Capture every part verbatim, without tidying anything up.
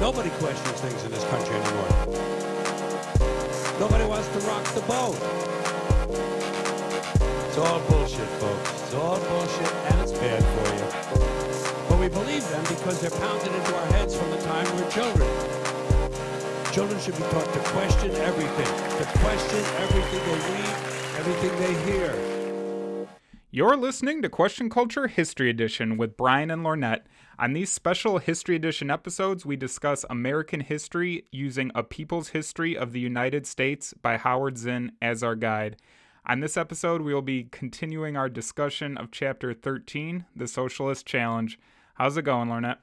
Nobody questions things in this country anymore. Nobody wants to rock the boat. It's all bullshit, folks. It's all bullshit, and it's bad for you. But we believe them because they're pounded into our heads from the time we're children. Children should be taught to question everything, to question everything they read, everything they hear. You're listening to Question Culture History Edition with Brian and Lornette. On these special History Edition episodes, we discuss American history using A People's History of the United States by Howard Zinn as our guide. On this episode, we will be continuing our discussion of Chapter thirteen, The Socialist Challenge. How's it going, Lornette?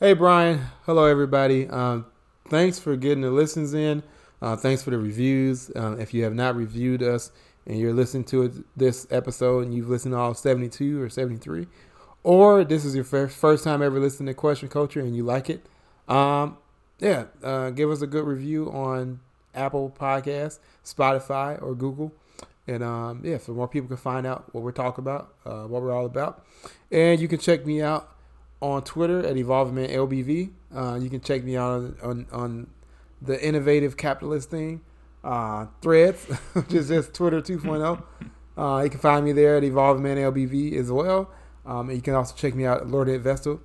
Hey, Brian. Hello, everybody. Um, thanks for getting the listens in. Uh, thanks for the reviews. Um, if you have not reviewed us, and you're listening to it, this episode, and you've listened to all seventy-two or seventy-three, or this is your first, first time ever listening to Question Culture and you like it, um, yeah, uh, give us a good review on Apple Podcasts, Spotify, or Google. And um, yeah, so more people can find out what we're talking about, uh, what we're all about. And you can check me out on Twitter at EvolvingManLBV. Uh, you can check me out on, on, on the innovative capitalist thing. Uh, threads, which is just Twitter two point oh. Uh, you can find me there at EvolvingManLBV as well. Um, and you can also check me out at Lornette Vestal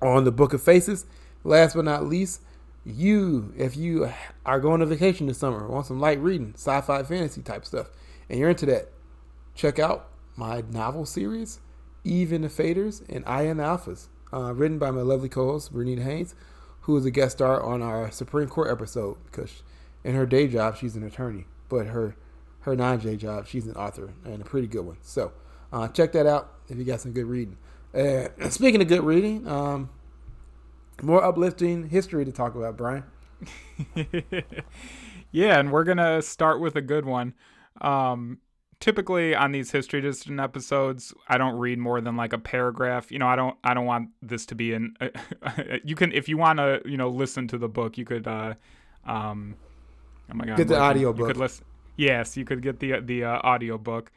on the Book of Faces. Last but not least, you, if you are going on vacation this summer, want some light reading, sci-fi fantasy type stuff, and you're into that, check out my novel series, Eve and the Faders and I and the Alphas, uh, written by my lovely co-host, Renita Haynes, who is a guest star on our Supreme Court episode, because she, in her day job, she's an attorney, but her her non-day job, she's an author, and a pretty good one. So uh, check that out if you got some good reading. Uh, speaking of good reading, um, more uplifting history to talk about, Brian. Yeah, and we're going to start with a good one. Um, typically on these History Edition episodes, I don't read more than like a paragraph. You know, I don't I don't want this to be in... you can, if you want to, you know, listen to the book, you could... Uh, um, Oh my God, get the audio book. You could listen. Yes, you could get the the uh, audio book.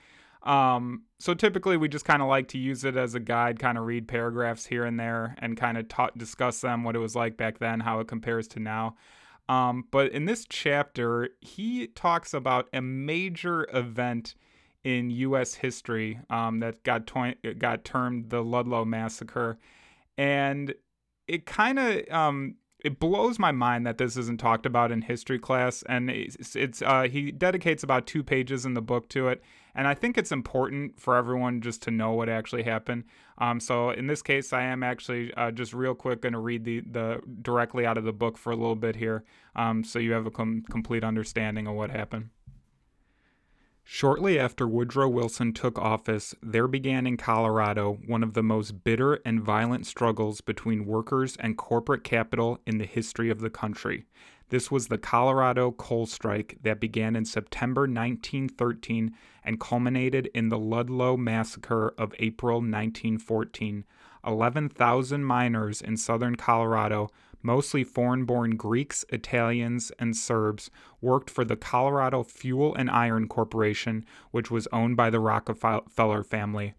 Um, so typically we just kind of like to use it as a guide, kind of read paragraphs here and there and kind of ta- discuss them, what it was like back then, how it compares to now. Um, but in this chapter, he talks about a major event in U S history um, that got to- got termed the Ludlow Massacre. And it kind of... Um, It blows my mind that this isn't talked about in history class, and it's, it's uh, he dedicates about two pages in the book to it, and I think it's important for everyone just to know what actually happened. Um, so in this case, I am actually uh, just real quick going to read the, the directly out of the book for a little bit here, um, so you have a com- complete understanding of what happened. Shortly after Woodrow Wilson took office, there began in Colorado one of the most bitter and violent struggles between workers and corporate capital in the history of the country. This was the Colorado Coal Strike that began in September nineteen thirteen and culminated in the Ludlow Massacre of April nineteen fourteen. eleven thousand miners in southern Colorado, mostly foreign-born Greeks, Italians, and Serbs, worked for the Colorado Fuel and Iron Corporation, which was owned by the Rockefeller family.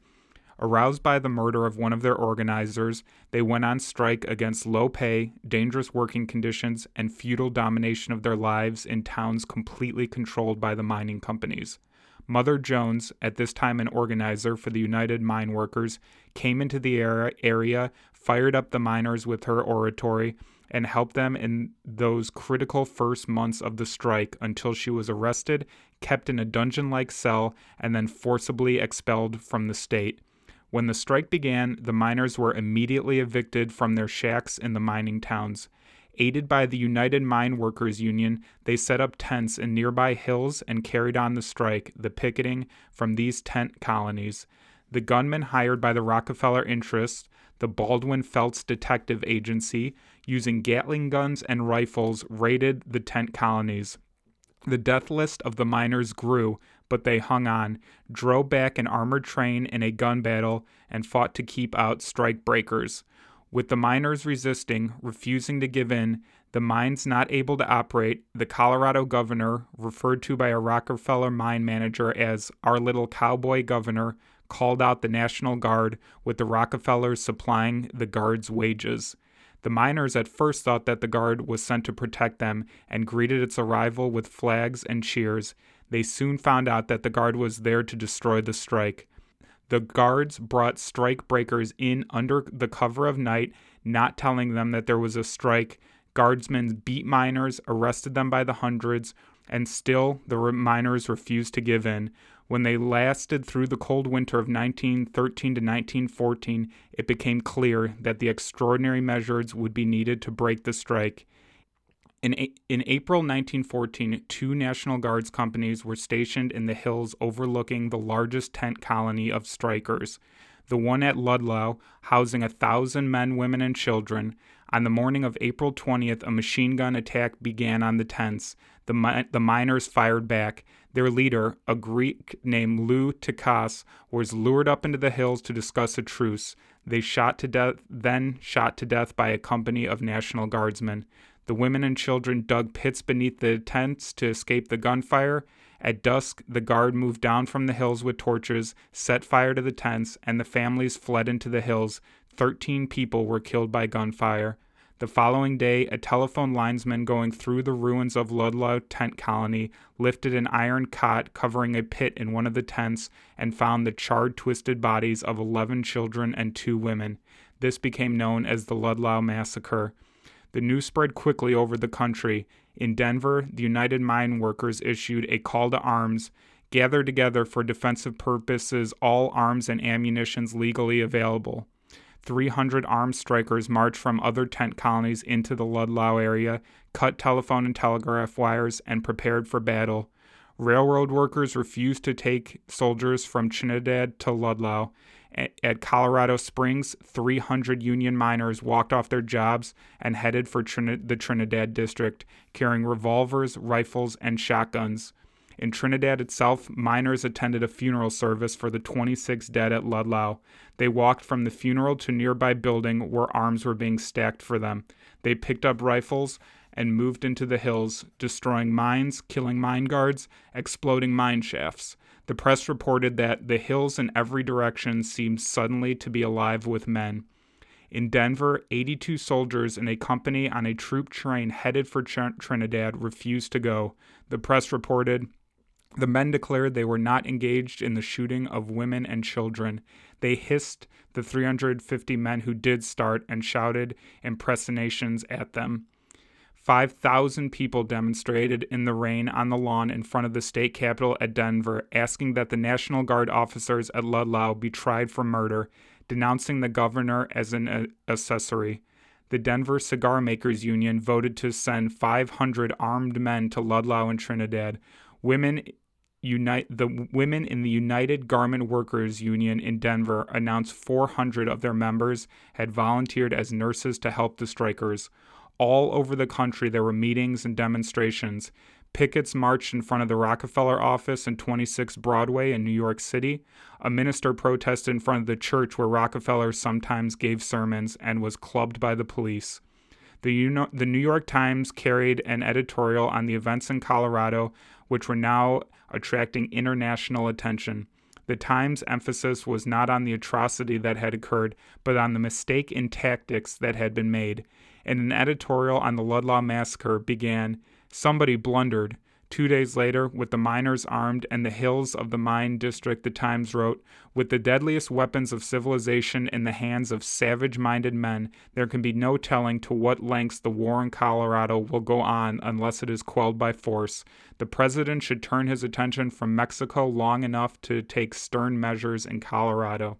Aroused by the murder of one of their organizers, they went on strike against low pay, dangerous working conditions, and feudal domination of their lives in towns completely controlled by the mining companies. Mother Jones, at this time an organizer for the United Mine Workers, came into the area, fired up the miners with her oratory, and helped them in those critical first months of the strike until she was arrested, kept in a dungeon-like cell, and then forcibly expelled from the state. When the strike began, the miners were immediately evicted from their shacks in the mining towns. Aided by the United Mine Workers Union, they set up tents in nearby hills and carried on the strike, the picketing, from these tent colonies. The gunmen hired by the Rockefeller interests, the Baldwin Phelps Detective Agency, using Gatling guns and rifles, raided the tent colonies. The death list of the miners grew, but they hung on, drove back an armored train in a gun battle, and fought to keep out strike breakers. With the miners resisting, refusing to give in, the mines not able to operate, the Colorado governor, referred to by a Rockefeller mine manager as "our little cowboy governor," called out the National Guard, with the Rockefellers supplying the guard's wages. The miners at first thought that the Guard was sent to protect them and greeted its arrival with flags and cheers. They soon found out that the Guard was there to destroy the strike. The guards brought strike breakers in under the cover of night, not telling them that there was a strike. Guardsmen beat miners, arrested them by the hundreds, and still the miners refused to give in. When they lasted through the cold winter of nineteen thirteen to nineteen fourteen, it became clear that the extraordinary measures would be needed to break the strike. In, a- in April nineteen fourteen, two National Guards companies were stationed in the hills overlooking the largest tent colony of strikers, the one at Ludlow, housing a thousand men, women, and children. On the morning of April twentieth, a machine gun attack began on the tents. The, mi- the miners fired back. Their leader, a Greek named Lou Tikas, was lured up into the hills to discuss a truce. They shot to death, then shot to death by a company of National Guardsmen. The women and children dug pits beneath the tents to escape the gunfire. At dusk, the guard moved down from the hills with torches, set fire to the tents, and the families fled into the hills. Thirteen people were killed by gunfire. The following day, a telephone linesman going through the ruins of Ludlow Tent Colony lifted an iron cot covering a pit in one of the tents and found the charred, twisted bodies of eleven children and two women. This became known as the Ludlow Massacre. The news spread quickly over the country. In Denver, the United Mine Workers issued a call to arms. Gather together for defensive purposes all arms and ammunitions legally available. three hundred armed strikers marched from other tent colonies into the Ludlow area, cut telephone and telegraph wires, and prepared for battle. Railroad workers refused to take soldiers from Trinidad to Ludlow. At Colorado Springs, three hundred union miners walked off their jobs and headed for Trin- the Trinidad district, carrying revolvers, rifles, and shotguns. In Trinidad itself, miners attended a funeral service for the twenty-six dead at Ludlow. They walked from the funeral to nearby building where arms were being stacked for them. They picked up rifles and moved into the hills, destroying mines, killing mine guards, exploding mine shafts. The press reported that the hills in every direction seemed suddenly to be alive with men. In Denver, eighty-two soldiers in a company on a troop train headed for Tr- Trinidad refused to go. The press reported, the men declared they were not engaged in the shooting of women and children. They hissed the three hundred fifty men who did start and shouted impersonations at them. five thousand people demonstrated in the rain on the lawn in front of the state capitol at Denver, asking that the National Guard officers at Ludlow be tried for murder, denouncing the governor as an uh, accessory. The Denver Cigar Makers Union voted to send five hundred armed men to Ludlow and Trinidad. Women unite the women in the United Garment Workers Union in Denver announced four hundred of their members had volunteered as nurses to help the strikers. All over the country there were meetings and demonstrations. Pickets marched in front of the Rockefeller office and twenty-six Broadway in New York City. A minister protested in front of the church where Rockefeller sometimes gave sermons and was clubbed by the police. The, Uno- the New York Times carried an editorial on the events in Colorado, which were now attracting international attention. The Times' emphasis was not on the atrocity that had occurred, but on the mistake in tactics that had been made. And an editorial on the Ludlow Massacre began, "Somebody blundered." Two days later, with the miners armed and the hills of the mine district, the Times wrote, "With the deadliest weapons of civilization in the hands of savage-minded men, there can be no telling to what lengths the war in Colorado will go on unless it is quelled by force. The president should turn his attention from Mexico long enough to take stern measures in Colorado."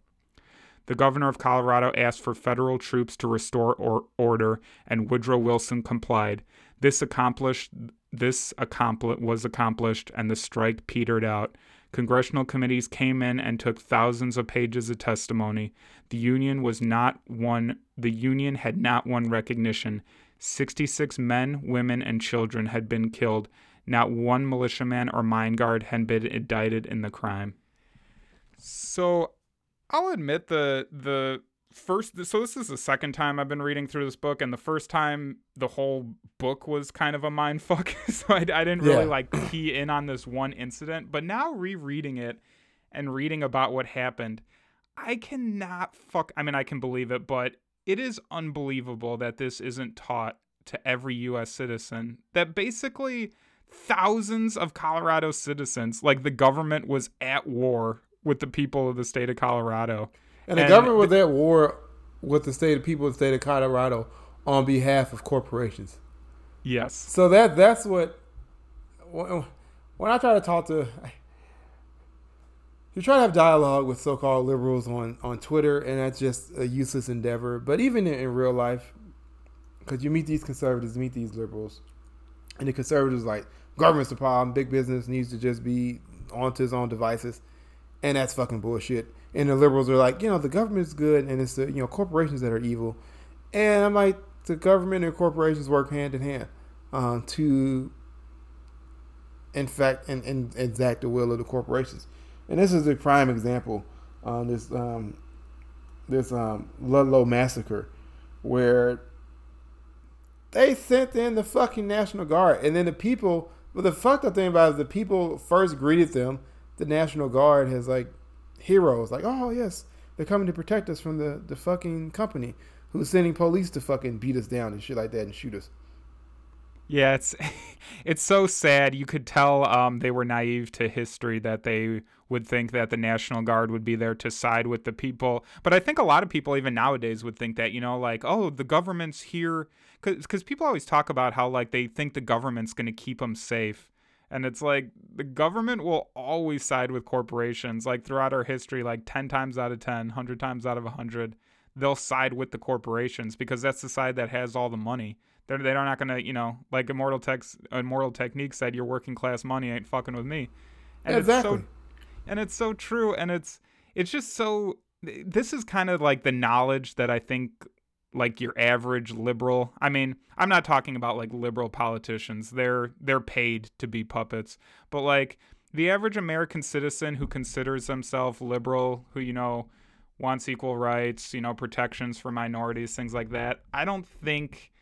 The governor of Colorado asked for federal troops to restore or order, and Woodrow Wilson complied. This accomplished, this accompli- was accomplished, and the strike petered out. Congressional committees came in and took thousands of pages of testimony. The union was not one. The union had not won recognition. sixty-six men, women, and children had been killed. Not one militiaman or mine guard had been indicted in the crime. So, I'll admit the the first so this is the second time I've been reading through this book, and the first time the whole book was kind of a mindfuck. so I, I didn't really yeah. like key in on this one incident, but now rereading it and reading about what happened, I cannot fuck I mean I can believe it, but it is unbelievable that this isn't taught to every U S citizen, that basically thousands of Colorado citizens, like the government was at war with the people of the state of Colorado. And the and government was th- at war with the state of people of the state of Colorado on behalf of corporations. Yes. So that that's what, when I try to talk to, you try to have dialogue with so-called liberals on, on Twitter, and that's just a useless endeavor. But even in, in real life, because you meet these conservatives, meet these liberals, and the conservatives are like, government's the problem, big business needs to just be onto its own devices, and that's fucking bullshit. And the liberals are like, you know, the government's good, and it's the, you know, corporations that are evil. And I'm like, the government and corporations work hand in hand um, to, in fact, and, and exact the will of the corporations. And this is a prime example on um, this um, this um, Ludlow Massacre, where they sent in the fucking National Guard, and then the people. Well, the fucked up thing about it is the people first greeted them. The National Guard has like heroes, like, oh yes, they're coming to protect us from the the fucking company who's sending police to fucking beat us down and shit like that and shoot us. Yeah, it's it's so sad. You could tell um, they were naive to history, that they would think that the National Guard would be there to side with the people. But I think a lot of people even nowadays would think that, you know, like, oh, the government's here. Because people always talk about how, like, they think the government's going to keep them safe. And it's like, the government will always side with corporations. Like, throughout our history, like, ten times out of ten, one hundred times out of one hundred, they'll side with the corporations because that's the side that has all the money. They're, they're not going to, you know, like Immortal Tex, Immortal Technique said, your working class money ain't fucking with me. And exactly. It's so, and it's so true. And it's it's just so, this is kind of like the knowledge that I think, like, your average liberal, I mean, I'm not talking about, like, liberal politicians. They're they're paid to be puppets. But, like, the average American citizen who considers themselves liberal, who, you know, wants equal rights, you know, protections for minorities, things like that, I don't think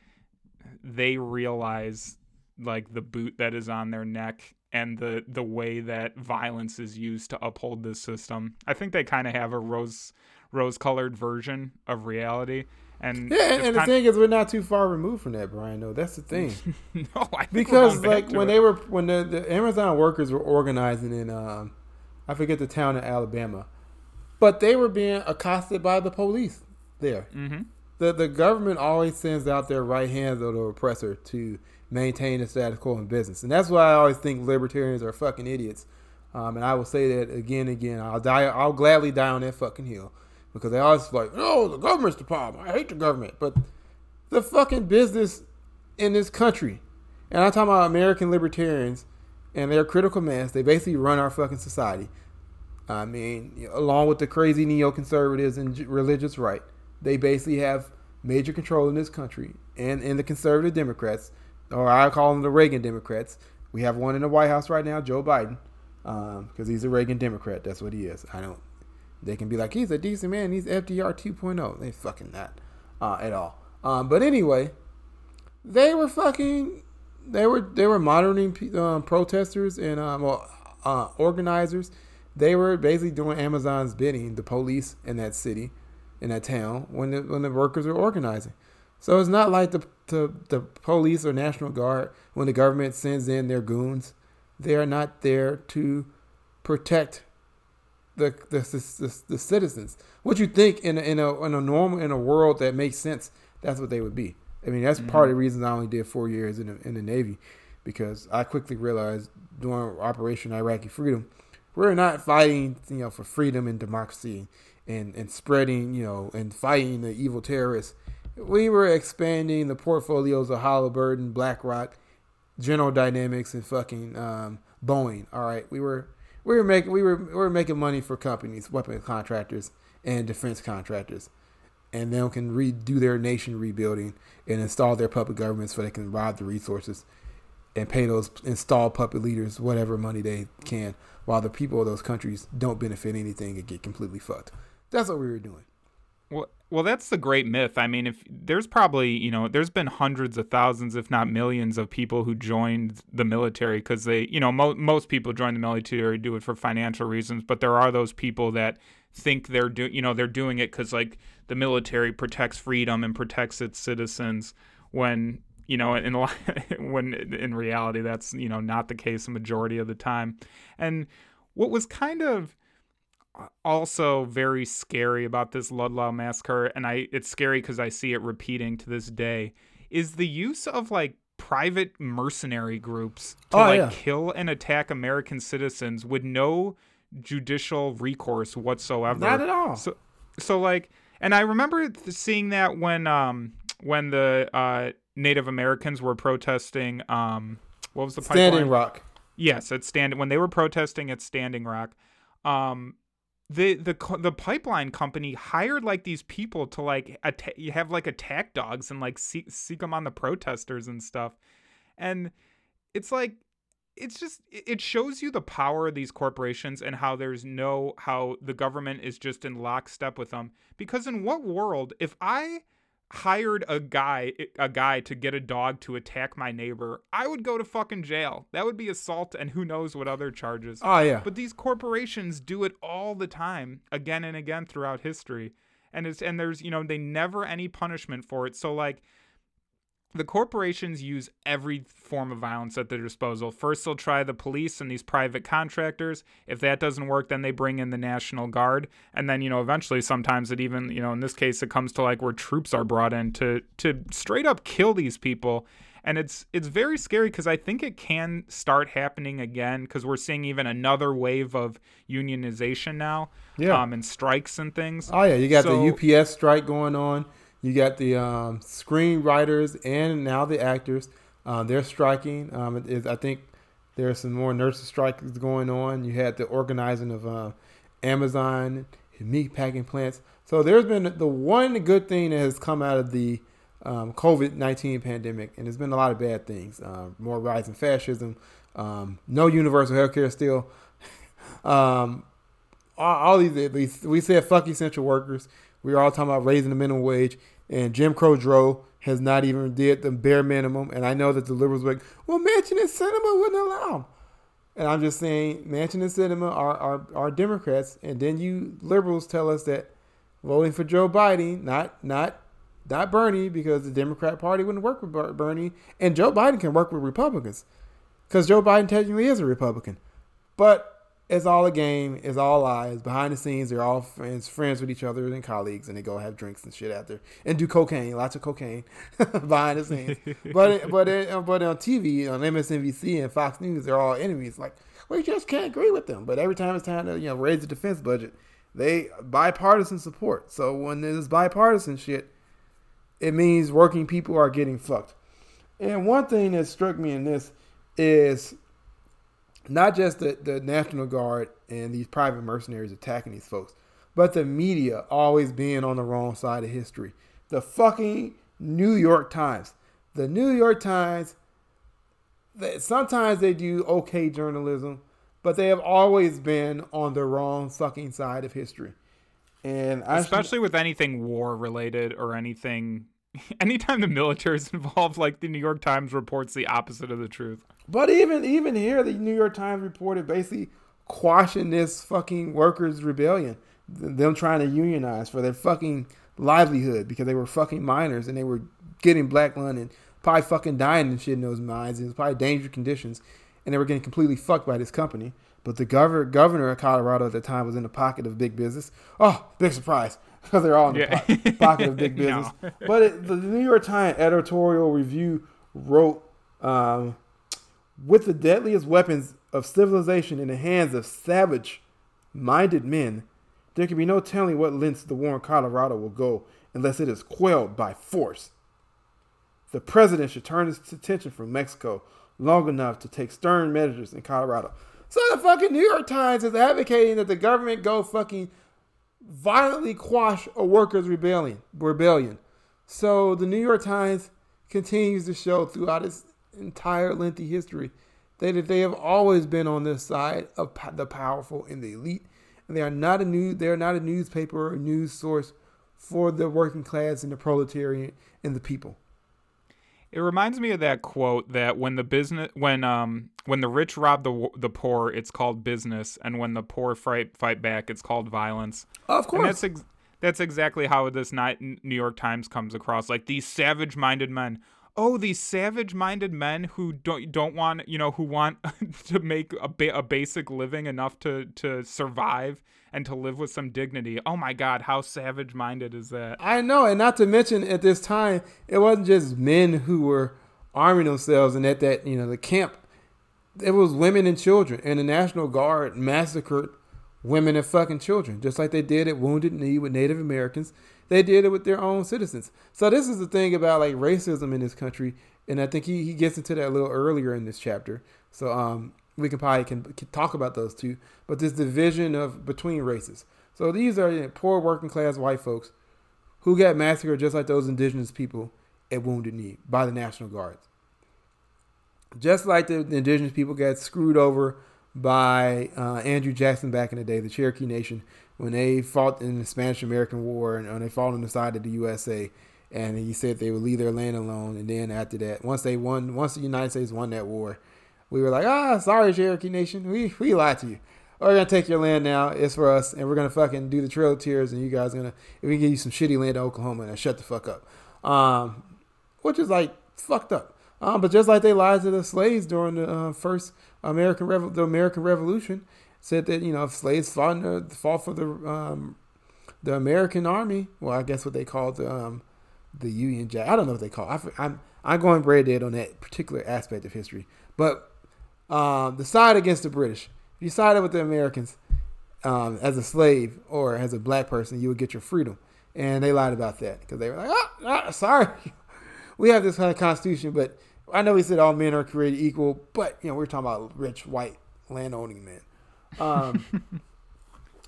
they realize, like, the boot that is on their neck and the the way that violence is used to uphold this system. I think they kind of have a rose rose colored version of reality. And yeah, and, and the kinda... thing is, we're not too far removed from that, Brian. Though that's the thing. No, I think because we're like when it. they were when the, the Amazon workers were organizing in um, I forget the town in Alabama, but they were being accosted by the police there. Mm-hmm. The the government always sends out their right hand of the oppressor to maintain the status quo in business. And that's why I always think libertarians are fucking idiots. Um, and I will say that again and again. I'll die. I'll gladly die on that fucking hill. Because they always like, oh, the government's the problem. I hate the government. But the fucking business in this country, and I'm talking about American libertarians and their critical mass, they basically run our fucking society. I mean, along with the crazy neoconservatives and religious right. They basically have major control in this country, and in the conservative Democrats, or I call them the Reagan Democrats. We have one in the White House right now, Joe Biden, um, because he's a Reagan Democrat. That's what he is. I don't. They can be like, he's a decent man. He's F D R two point oh. They fucking not uh, at all. Um, but anyway, they were fucking. They were they were monitoring um, protesters and um, well, uh, organizers. They were basically doing Amazon's bidding. The police in that city. In that town, when the, when the workers are organizing, so it's not like the, the the police or National Guard. When the government sends in their goons, they are not there to protect the the the, the citizens. What you think in a, in a in a normal in a world that makes sense, that's what they would be. I mean, that's mm-hmm. part of the reason I only did four years in the, in the Navy, because I quickly realized during Operation Iraqi Freedom, we're not fighting, you know, for freedom and democracy. And, and spreading, you know, and fighting the evil terrorists. We were expanding the portfolios of Halliburton, BlackRock, General Dynamics, and fucking um, Boeing. All right, we were we were making we were we were making money for companies, weapon contractors, and defense contractors, and they can redo their nation rebuilding and install their puppet governments so they can rob the resources and pay those installed puppet leaders whatever money they can, while the people of those countries don't benefit anything and get completely fucked. That's what we were doing. Well, well, that's the great myth. I mean, if there's probably, you know, there's been hundreds of thousands, if not millions, of people who joined the military because they, you know, mo- most people join the military do it for financial reasons. But there are those people that think they're doing, you know, they're doing it because, like, the military protects freedom and protects its citizens, when, you know, in when in reality that's, you know, not the case the majority of the time. And what was kind of also very scary about this Ludlow massacre, and I it's scary because I see it repeating to this day, is the use of like private mercenary groups to oh, like yeah. kill and attack American citizens with no judicial recourse whatsoever. Not at all. So, so like, and I remember seeing that when um when the uh, Native Americans were protesting. Um, what was the pipeline? Standing Rock? Yes, at Standing when they were protesting at Standing Rock. Um, The, the the pipeline company hired like these people to like att- have like attack dogs and like see- seek them on the protesters and stuff. And it's like, it's just, it shows you the power of these corporations and how there's no, how the government is just in lockstep with them. Because in what world, if I hired a guy a guy to get a dog to attack my neighbor, I would go to fucking jail. That would be assault and who knows what other charges. Oh yeah. But these corporations do it all the time, again and again throughout history. And it's and there's, you know, they never any punishment for it. So like the corporations use every form of violence at their disposal. First, they'll try the police and these private contractors. If that doesn't work, then they bring in the National Guard. And then, you know, eventually sometimes it even, you know, in this case, it comes to like where troops are brought in to to straight up kill these people. And it's it's very scary because I think it can start happening again because we're seeing even another wave of unionization now. Yeah. Um, and strikes and things. Oh, yeah. You got so, the U P S strike going on. You got the um, screenwriters and now the actors. Uh, they're striking. Um, it is, I think there are some more nurses strikes going on. You had the organizing of uh, Amazon, meat packing plants. So there's been the one good thing that has come out of the um, COVID nineteen pandemic, and there's been a lot of bad things. Uh, more rise in fascism. Um, no universal health care still. um, all, all these, at least, we said fuck essential workers. We were all talking about raising the minimum wage, and Jim Crow Dro has not even did the bare minimum. And I know that the liberals were like, well, Manchin and Sinema wouldn't allow them. And I'm just saying, Manchin and Sinema are, are, are Democrats. And then you liberals tell us that voting for Joe Biden, not not not Bernie, because the Democrat Party wouldn't work with Bernie. And Joe Biden can work with Republicans because Joe Biden technically is a Republican. But it's all a game. It's all lies. Behind the scenes, they're all friends, friends with each other and colleagues, and they go have drinks and shit after and do cocaine, lots of cocaine behind the scenes. but it, but it, but on T V, on M S N B C and Fox News, they're all enemies. Like we just can't agree with them. But every time it's time to you know raise the defense budget, they bipartisan support. So when there's bipartisan shit, it means working people are getting fucked. And one thing that struck me in this is. Not just the, the National Guard and these private mercenaries attacking these folks, but the media always being on the wrong side of history. The fucking New York Times. The New York Times, they, sometimes they do okay journalism, but they have always been on the wrong fucking side of history. And I Especially sh- with anything war-related or anything... Anytime the military is involved, like the New York Times reports the opposite of the truth. But even even here, the New York Times reported basically quashing this fucking workers' rebellion. Them trying to unionize for their fucking livelihood because they were fucking miners and they were getting black lung and probably fucking dying and shit in those mines. It was probably dangerous conditions. And they were getting completely fucked by this company. But the governor, governor of Colorado at the time was in the pocket of big business. Oh, big surprise. Because they're all in the yeah. po- pocket of big business. no. But it, the New York Times editorial review wrote, um, with the deadliest weapons of civilization in the hands of savage-minded men, there can be no telling what lengths the war in Colorado will go unless it is quelled by force. The president should turn his attention from Mexico long enough to take stern measures in Colorado. So the fucking New York Times is advocating that the government go fucking... violently quash a workers' rebellion. Rebellion. So the New York Times continues to show throughout its entire lengthy history that they have always been on this side of the powerful and the elite. And they are not a new. They are not a newspaper or news source for the working class and the proletariat and the people. It reminds me of that quote that when the business, when um, when the rich rob the the poor, it's called business, and when the poor fight fight back, it's called violence. Of course, and that's ex- that's exactly how this New York Times comes across. Like, these savage-minded men. Oh, these savage-minded men who don't don't want, you know, who want to make a, ba- a basic living enough to, to survive and to live with some dignity. Oh, my God, how savage-minded is that? I know, and not to mention at this time, it wasn't just men who were arming themselves and at that, you know, the camp. It was women and children, and the National Guard massacred women and fucking children, just like they did at Wounded Knee with Native Americans. They did it with their own citizens. So this is the thing about like racism in this country, and I think he, he gets into that a little earlier in this chapter. So um, we can probably can, can talk about those two, but this division of between races. So these are, you know, poor working class white folks who got massacred just like those indigenous people at Wounded Knee by the National Guard. Just like the, the indigenous people got screwed over by uh, Andrew Jackson back in the day, the Cherokee Nation, when they fought in the Spanish-American War and, and they fought on the side of the U S A, and he said they would leave their land alone. And then after that, once they won, once the United States won that war, we were like, ah, sorry, Cherokee Nation, we we lied to you. We're going to take your land now. It's for us, and we're going to fucking do the Trail of Tears, and you guys are going to, if we give you some shitty land to Oklahoma, and shut the fuck up. Um, which is like fucked up. Um, but just like they lied to the slaves during the uh, first American Revo- the American Revolution, said that, you know, if slaves fought, the, fought for the um, the American army. Well, I guess what they called the, um, the Union Jack. I don't know what they call it. I, I'm, I'm going brain dead on that particular aspect of history. But uh, the side against the British, if you sided with the Americans um, as a slave or as a black person, you would get your freedom. And they lied about that because they were like, oh, oh, sorry, we have this kind of constitution, but I know he said all men are created equal, but, you know, we're talking about rich, white, land-owning men. Um,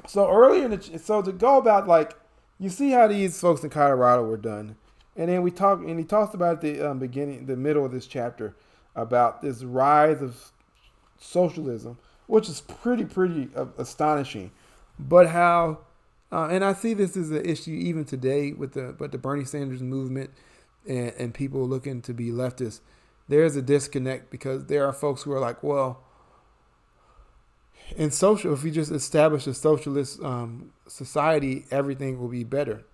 so earlier in the... So to go about, like, you see how these folks in Colorado were done. And then we talk... And he talks about the um, beginning, the middle of this chapter, about this rise of socialism, which is pretty, pretty uh, astonishing. But how... Uh, and I see this as an issue even today with the, but the Bernie Sanders movement and, and people looking to be leftists. There's a disconnect because there are folks who are like, well, in social, if we just establish a socialist um, society, everything will be better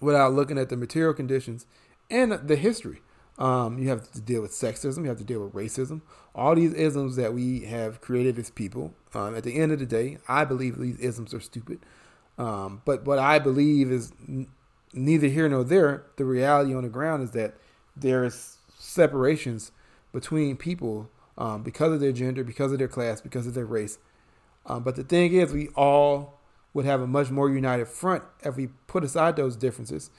without looking at the material conditions and the history. Um, you have to deal with sexism. You have to deal with racism. All these isms that we have created as people. Um, at the end of the day, I believe these isms are stupid. Um, but what I believe is n- neither here nor there. The reality on the ground is that there is separations between people um, because of their gender, because of their class, because of their race. Um, but the thing is, we all would have a much more united front if we put aside those differences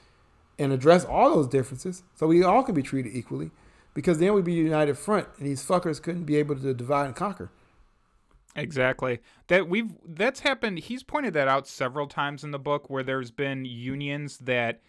and address all those differences so we all can be treated equally, because then we'd be a united front and these fuckers couldn't be able to divide and conquer. Exactly. That we've that's happened. He's pointed that out several times in the book, where there's been unions that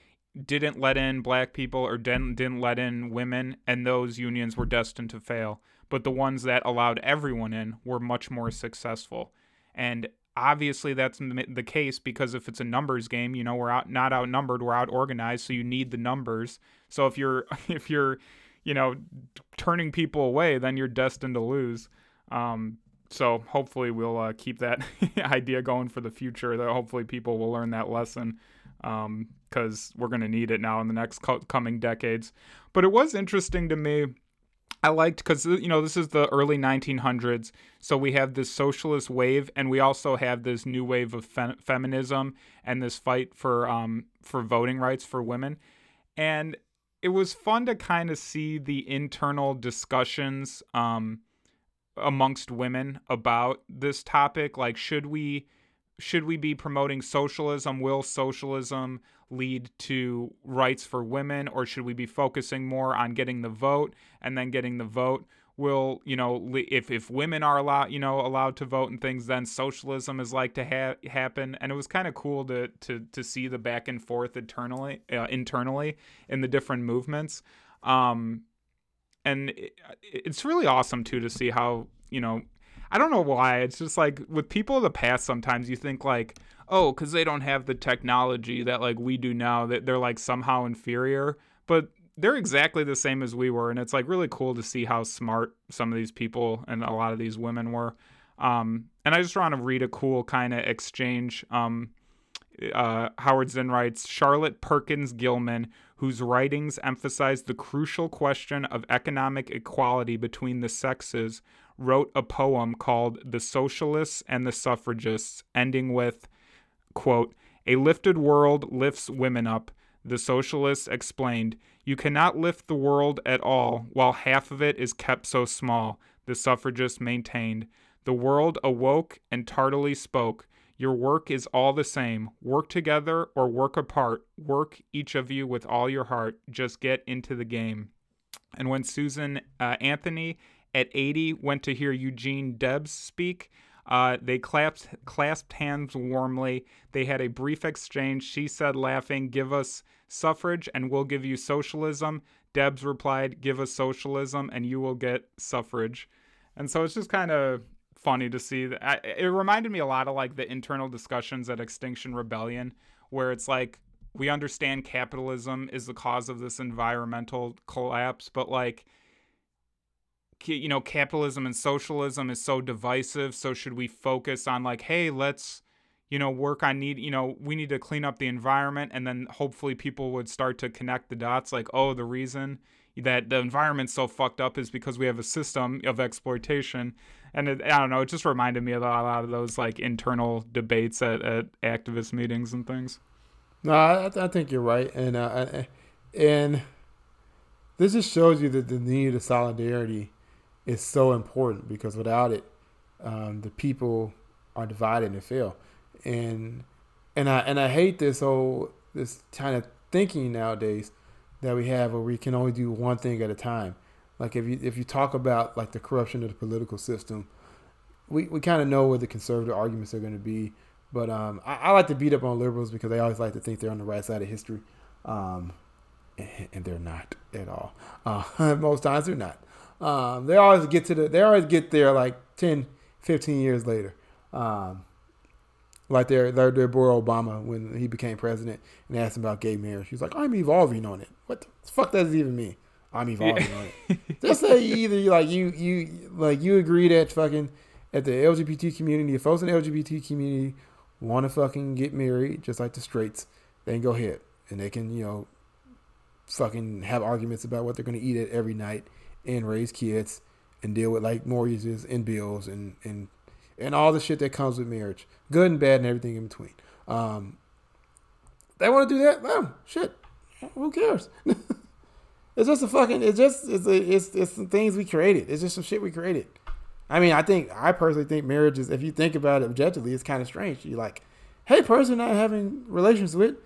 didn't let in black people or didn't, didn't let in women, and those unions were destined to fail. But the ones that allowed everyone in were much more successful. And obviously that's the case, because if it's a numbers game, you know, we're out, not outnumbered, we're out organized, so you need the numbers. So if you're, if you're, you know, turning people away, then you're destined to lose. Um, so hopefully we'll uh, keep that idea going for the future, that hopefully people will learn that lesson. Um, because we're going to need it now in the next co- coming decades. But it was interesting to me. I liked, because, you know, this is the early nineteen hundreds. So we have this socialist wave, and we also have this new wave of fe- feminism and this fight for um for voting rights for women. And it was fun to kind of see the internal discussions um amongst women about this topic. Like, should we... Should we be promoting socialism? Will socialism lead to rights for women? Or should we be focusing more on getting the vote, and then getting the vote will, you know, if, if women are allowed, you know, allowed to vote and things, then socialism is like to ha- happen. And it was kind of cool to, to, to see the back and forth internally, uh, internally in the different movements. Um, and it, it's really awesome too, to see how, you know, I don't know why. It's just like with people of the past, sometimes you think like, oh, because they don't have the technology that like we do now, that they're like somehow inferior, but they're exactly the same as we were. And it's like really cool to see how smart some of these people and a lot of these women were. Um, and I just want to read a cool kind of exchange um, uh, Howard Zinn writes, Charlotte Perkins Gilman, whose writings emphasize the crucial question of economic equality between the sexes, wrote a poem called The Socialists and the Suffragists, ending with, quote, a lifted world lifts women up. The Socialists explained, you cannot lift the world at all while half of it is kept so small. The Suffragists maintained, the world awoke and tardily spoke. Your work is all the same. Work together or work apart. Work each of you with all your heart. Just get into the game. And when Susan uh, Anthony at eighty went to hear Eugene Debs speak, uh, they clasped, clasped hands warmly. They had a brief exchange. She said, laughing, give us suffrage and we'll give you socialism. Debs replied, give us socialism and you will get suffrage. And so it's just kind of funny to see that. I, it reminded me a lot of like the internal discussions at Extinction Rebellion, where it's like, we understand capitalism is the cause of this environmental collapse, but like, you know, capitalism and socialism is so divisive. So should we focus on like, hey, let's, you know, work on need, you know, we need to clean up the environment. And then hopefully people would start to connect the dots. Like, oh, the reason that the environment's so fucked up is because we have a system of exploitation. And it, I don't know, it just reminded me of a lot of those like internal debates at, at activist meetings and things. No, I, I think you're right. And, uh, and this just shows you that the need of solidarity is so important, because without it, um, the people are divided and fail. And and I and I hate this whole this kind of thinking nowadays that we have, where we can only do one thing at a time. Like if you if you talk about like the corruption of the political system, we, we kind of know where the conservative arguments are going to be. But um, I, I like to beat up on liberals because they always like to think they're on the right side of history, um, and, and they're not at all. Uh, most times they're not. Um, they always get to the, they always get there like ten, fifteen years later. Um, like their, their, their boy Obama, when he became president and asked him about gay marriage, he was like, I'm evolving on it. What the fuck does it even mean? I'm evolving yeah. on it. Just say either like you, you, like you agree that fucking at the L G B T community, if folks in the L G B T community want to fucking get married, just like the straights, they can go ahead and they can, you know, fucking have arguments about what they're going to eat at every night, and raise kids and deal with like mortgages and bills and, and, and all the shit that comes with marriage, good and bad and everything in between. Um, they want to do that? Well, shit, who cares? It's just a fucking, it's just, it's, a, it's, it's some things we created. It's just some shit we created. I mean, I think, I personally think marriage is, if you think about it objectively, it's kind of strange. You're like, hey, person I'm having relations with,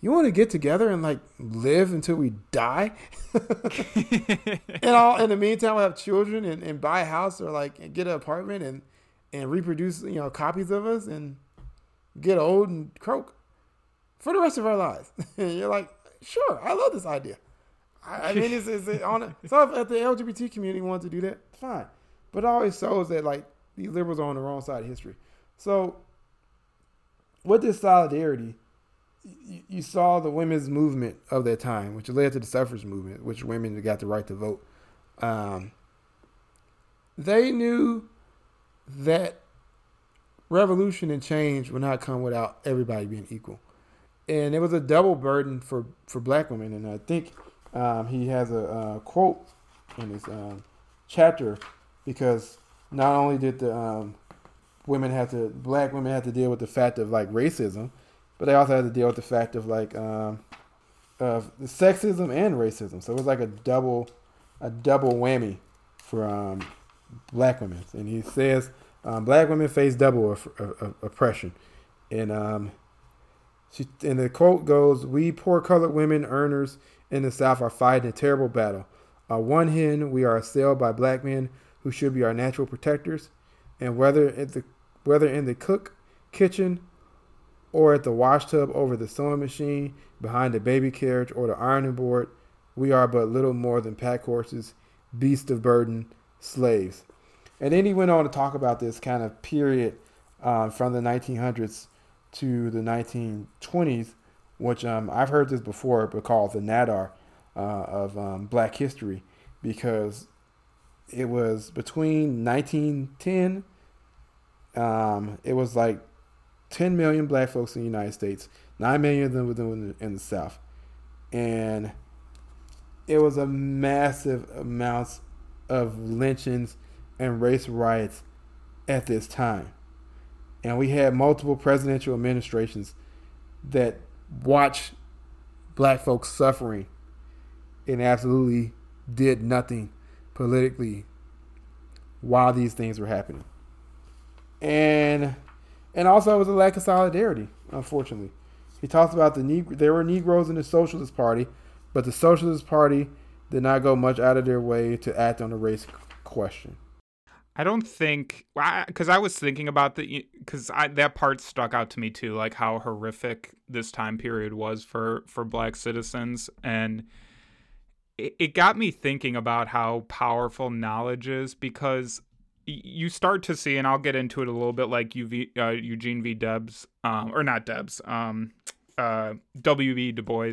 you want to get together and like live until we die, and all in the meantime we'll have children and, and buy a house or like get an apartment and and reproduce, you know, copies of us and get old and croak for the rest of our lives. And you're like, sure, I love this idea. I, I mean, it's, it's on it. So if the L G B T community wants to do that, fine. But it always shows that like these liberals are on the wrong side of history. So with this solidarity, you saw the women's movement of that time, which led to the suffrage movement, which women got the right to vote. Um, they knew that revolution and change would not come without everybody being equal. And it was a double burden for, for black women. And I think um, he has a uh, quote in his um, chapter, because not only did the um, women have to, black women had to deal with the fact of like racism, but they also had to deal with the fact of like um, of sexism and racism. So it was like a double, a double whammy for um, black women. And he says um, black women face double off- off- oppression. And um, she and the quote goes: "We poor colored women earners in the South are fighting a terrible battle. On one hand, we are assailed by black men who should be our natural protectors, and whether at the whether in the cook kitchen." or at the washtub, over the sewing machine, behind the baby carriage, or the ironing board, we are but little more than pack horses, beasts of burden, slaves. And then he went on to talk about this kind of period uh, from the nineteen hundreds to the nineteen twenties, which um, I've heard this before, but called the Nadar uh, of um, black history, because it was between nineteen ten, um, it was like ten million black folks in the United States, nine million of them within in the South. And it was a massive amount of lynchings and race riots at this time. And we had multiple presidential administrations that watched black folks suffering and absolutely did nothing politically while these things were happening. And and also it was a lack of solidarity, unfortunately. He talks about the Negro, there were Negroes in the Socialist Party, but the Socialist Party did not go much out of their way to act on the race question. I don't think, because I, I was thinking about the, because that part stuck out to me too, like how horrific this time period was for, for black citizens. And it, it got me thinking about how powerful knowledge is, because you start to see, and I'll get into it a little bit, like U V, uh, Eugene V. Debs, um, or not Debs, um, uh, W E B. Du Bois.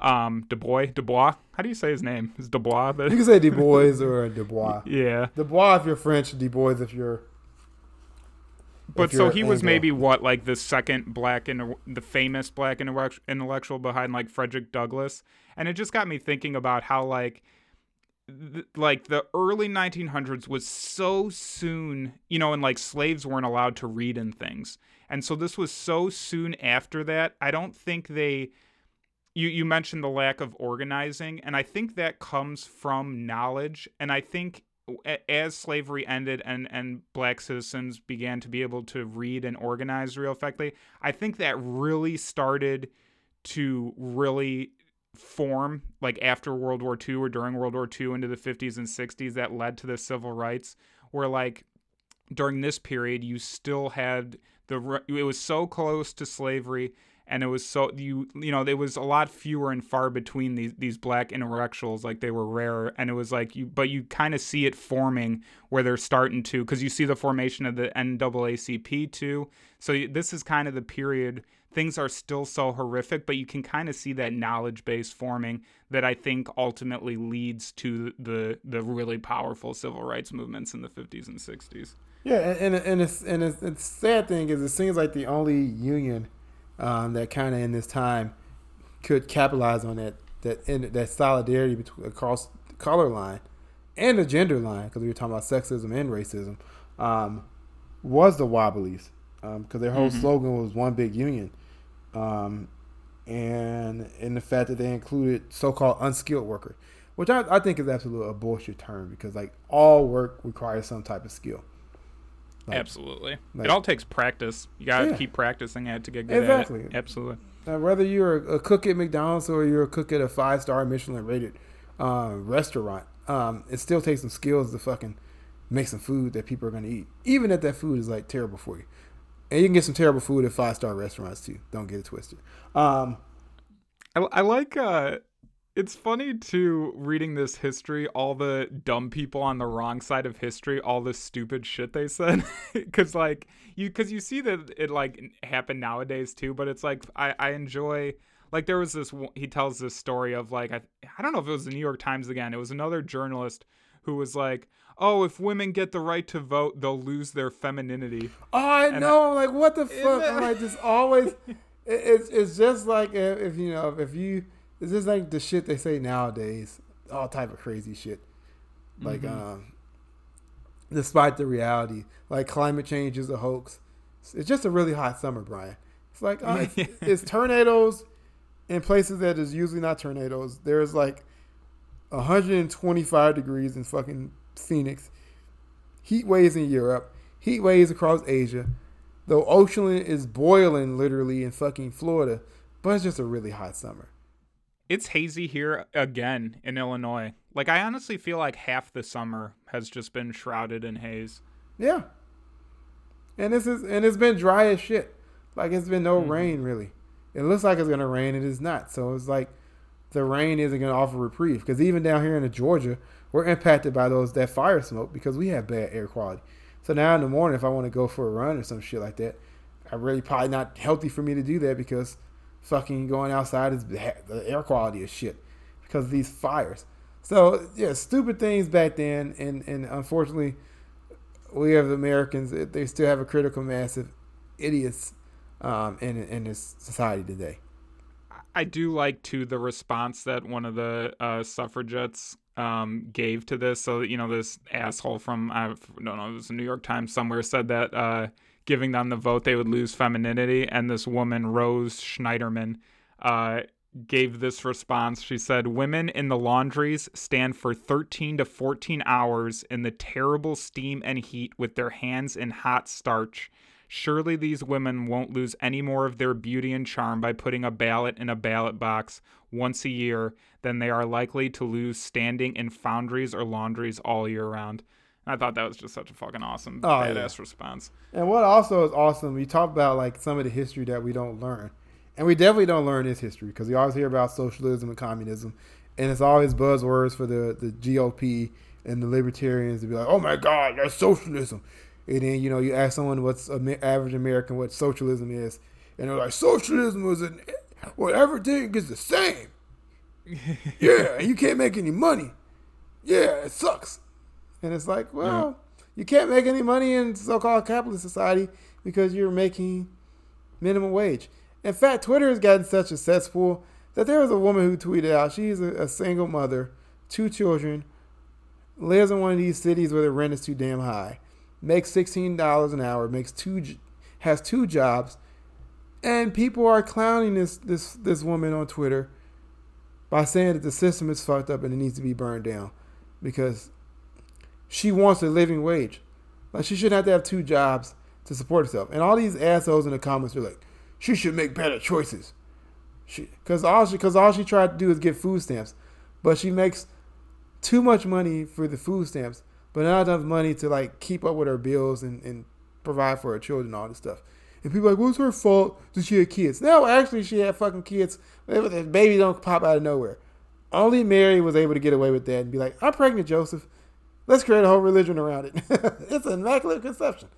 Um, Du Bois, Du Bois. How do you say his name? It's Du Bois. But... you can say Du Bois or Du Bois. Yeah. Du Bois if you're French, Du Bois if you're... But if so you're he Anglo. Was maybe what, like the second black, inter- the famous black intellectual behind like Frederick Douglass. And it just got me thinking about how like, th- like the early nineteen hundreds was so soon, you know, and like slaves weren't allowed to read and things. And so this was so soon after that. I don't think they... You you mentioned the lack of organizing, and I think that comes from knowledge. And I think as slavery ended and, and black citizens began to be able to read and organize real effectively, I think that really started to really form, like after World War Two or during World War Two into the fifties and sixties, that led to the civil rights, where like during this period, you still had the, it was so close to slavery. And it was so, you you know, there was a lot fewer and far between these, these black intellectuals, like they were rarer. And it was like, you, but you kind of see it forming where they're starting to, because you see the formation of the N double A C P too. So this is kind of the period, things are still so horrific, but you can kind of see that knowledge base forming that I think ultimately leads to the the really powerful civil rights movements in the fifties and sixties. Yeah, and, and, it's, and it's, it's sad thing is it seems like the only union Um, that kind of in this time could capitalize on that that in, that solidarity between across the color line and the gender line, because we were talking about sexism and racism, um, was the Wobblies, because um, their whole mm-hmm. slogan was one big union, um, and in the fact that they included so-called unskilled worker, which I, I think is absolutely a bullshit term, because like all work requires some type of skill. Like, absolutely. Like, it all takes practice. You got to yeah. keep practicing it to get good exactly. at it. Absolutely. Now, whether you're a cook at McDonald's or you're a cook at a five-star Michelin-rated uh, restaurant, um, it still takes some skills to fucking make some food that people are going to eat, even if that food is, like, terrible for you. And you can get some terrible food at five-star restaurants, too. Don't get it twisted. Um, I, I like... Uh... It's funny, too, reading this history, all the dumb people on the wrong side of history, all the stupid shit they said. Because, like, you cause you see that it, like, happened nowadays, too. But it's, like, I, I enjoy, like, there was this, he tells this story of, like, I, I don't know if it was the New York Times again. It was another journalist who was, like, oh, if women get the right to vote, they'll lose their femininity. Oh, I and know. I, like, what the fuck? I'm, like, just always, it, it's, it's just like if, if, you know, if you... It's just like the shit they say nowadays, all type of crazy shit. Like, mm-hmm. um, despite the reality, like climate change is a hoax. It's just a really hot summer, Brian. It's like uh, it's, it's tornadoes in places that is usually not tornadoes. There's like one hundred twenty-five degrees in fucking Phoenix. Heat waves in Europe. Heat waves across Asia. The ocean is boiling literally in fucking Florida, but it's just a really hot summer. It's hazy here again in Illinois. Like, I honestly feel like half the summer has just been shrouded in haze. Yeah. And this is and it's been dry as shit. Like, it's been no mm-hmm. rain, really. It looks like it's going to rain, and it's not. So it's like the rain isn't going to offer reprieve. Because even down here in Georgia, we're impacted by those that fire smoke because we have bad air quality. So now in the morning, if I want to go for a run or some shit like that, I really probably not healthy for me to do that because... fucking going outside is the air quality is shit because of these fires. So yeah, stupid things back then, and and unfortunately, we have Americans. They still have a critical mass of idiots um, in in this society today. I do like, too, the response that one of the uh, suffragettes um, gave to this. So, you know, this asshole from, I don't know, it was the New York Times somewhere, said that uh, giving them the vote, they would lose femininity. And this woman, Rose Schneiderman, uh, gave this response. She said, "Women in the laundries stand for thirteen to fourteen hours in the terrible steam and heat with their hands in hot starch. Surely these women won't lose any more of their beauty and charm by putting a ballot in a ballot box once a year than they are likely to lose standing in foundries or laundries all year round." And I thought that was just such a fucking awesome, oh, badass yeah. response. And what also is awesome, we talk about like some of the history that we don't learn. And we definitely don't learn this history because we always hear about socialism and communism. And it's always buzzwords for the, the G O P and the libertarians to be like, oh my God, that's socialism. And then, you know, you ask someone what's an average American what socialism is, and they're like, socialism was an, well, everything is the same. Yeah, and you can't make any money. Yeah, it sucks. And it's like, well, yeah. you can't make any money in so-called capitalist society because you're making minimum wage. In fact, Twitter has gotten such a cesspool that there was a woman who tweeted out, she's a, a single mother, two children, lives in one of these cities where the rent is too damn high, makes sixteen dollars an hour, makes two, has two jobs, and people are clowning this this this woman on Twitter by saying that the system is fucked up and it needs to be burned down because she wants a living wage. Like, she shouldn't have to have two jobs to support herself. And all these assholes in the comments are like, she should make better choices. She, because all she, because all she tried to do is get food stamps, but she makes too much money for the food stamps, but not enough money to like keep up with her bills and, and provide for her children and all this stuff. And people are like, what's her fault? Did she have kids? No, actually, she had fucking kids. The baby don't pop out of nowhere. Only Mary was able to get away with that and be like, I'm pregnant, Joseph. Let's create a whole religion around it. It's an immaculate conception.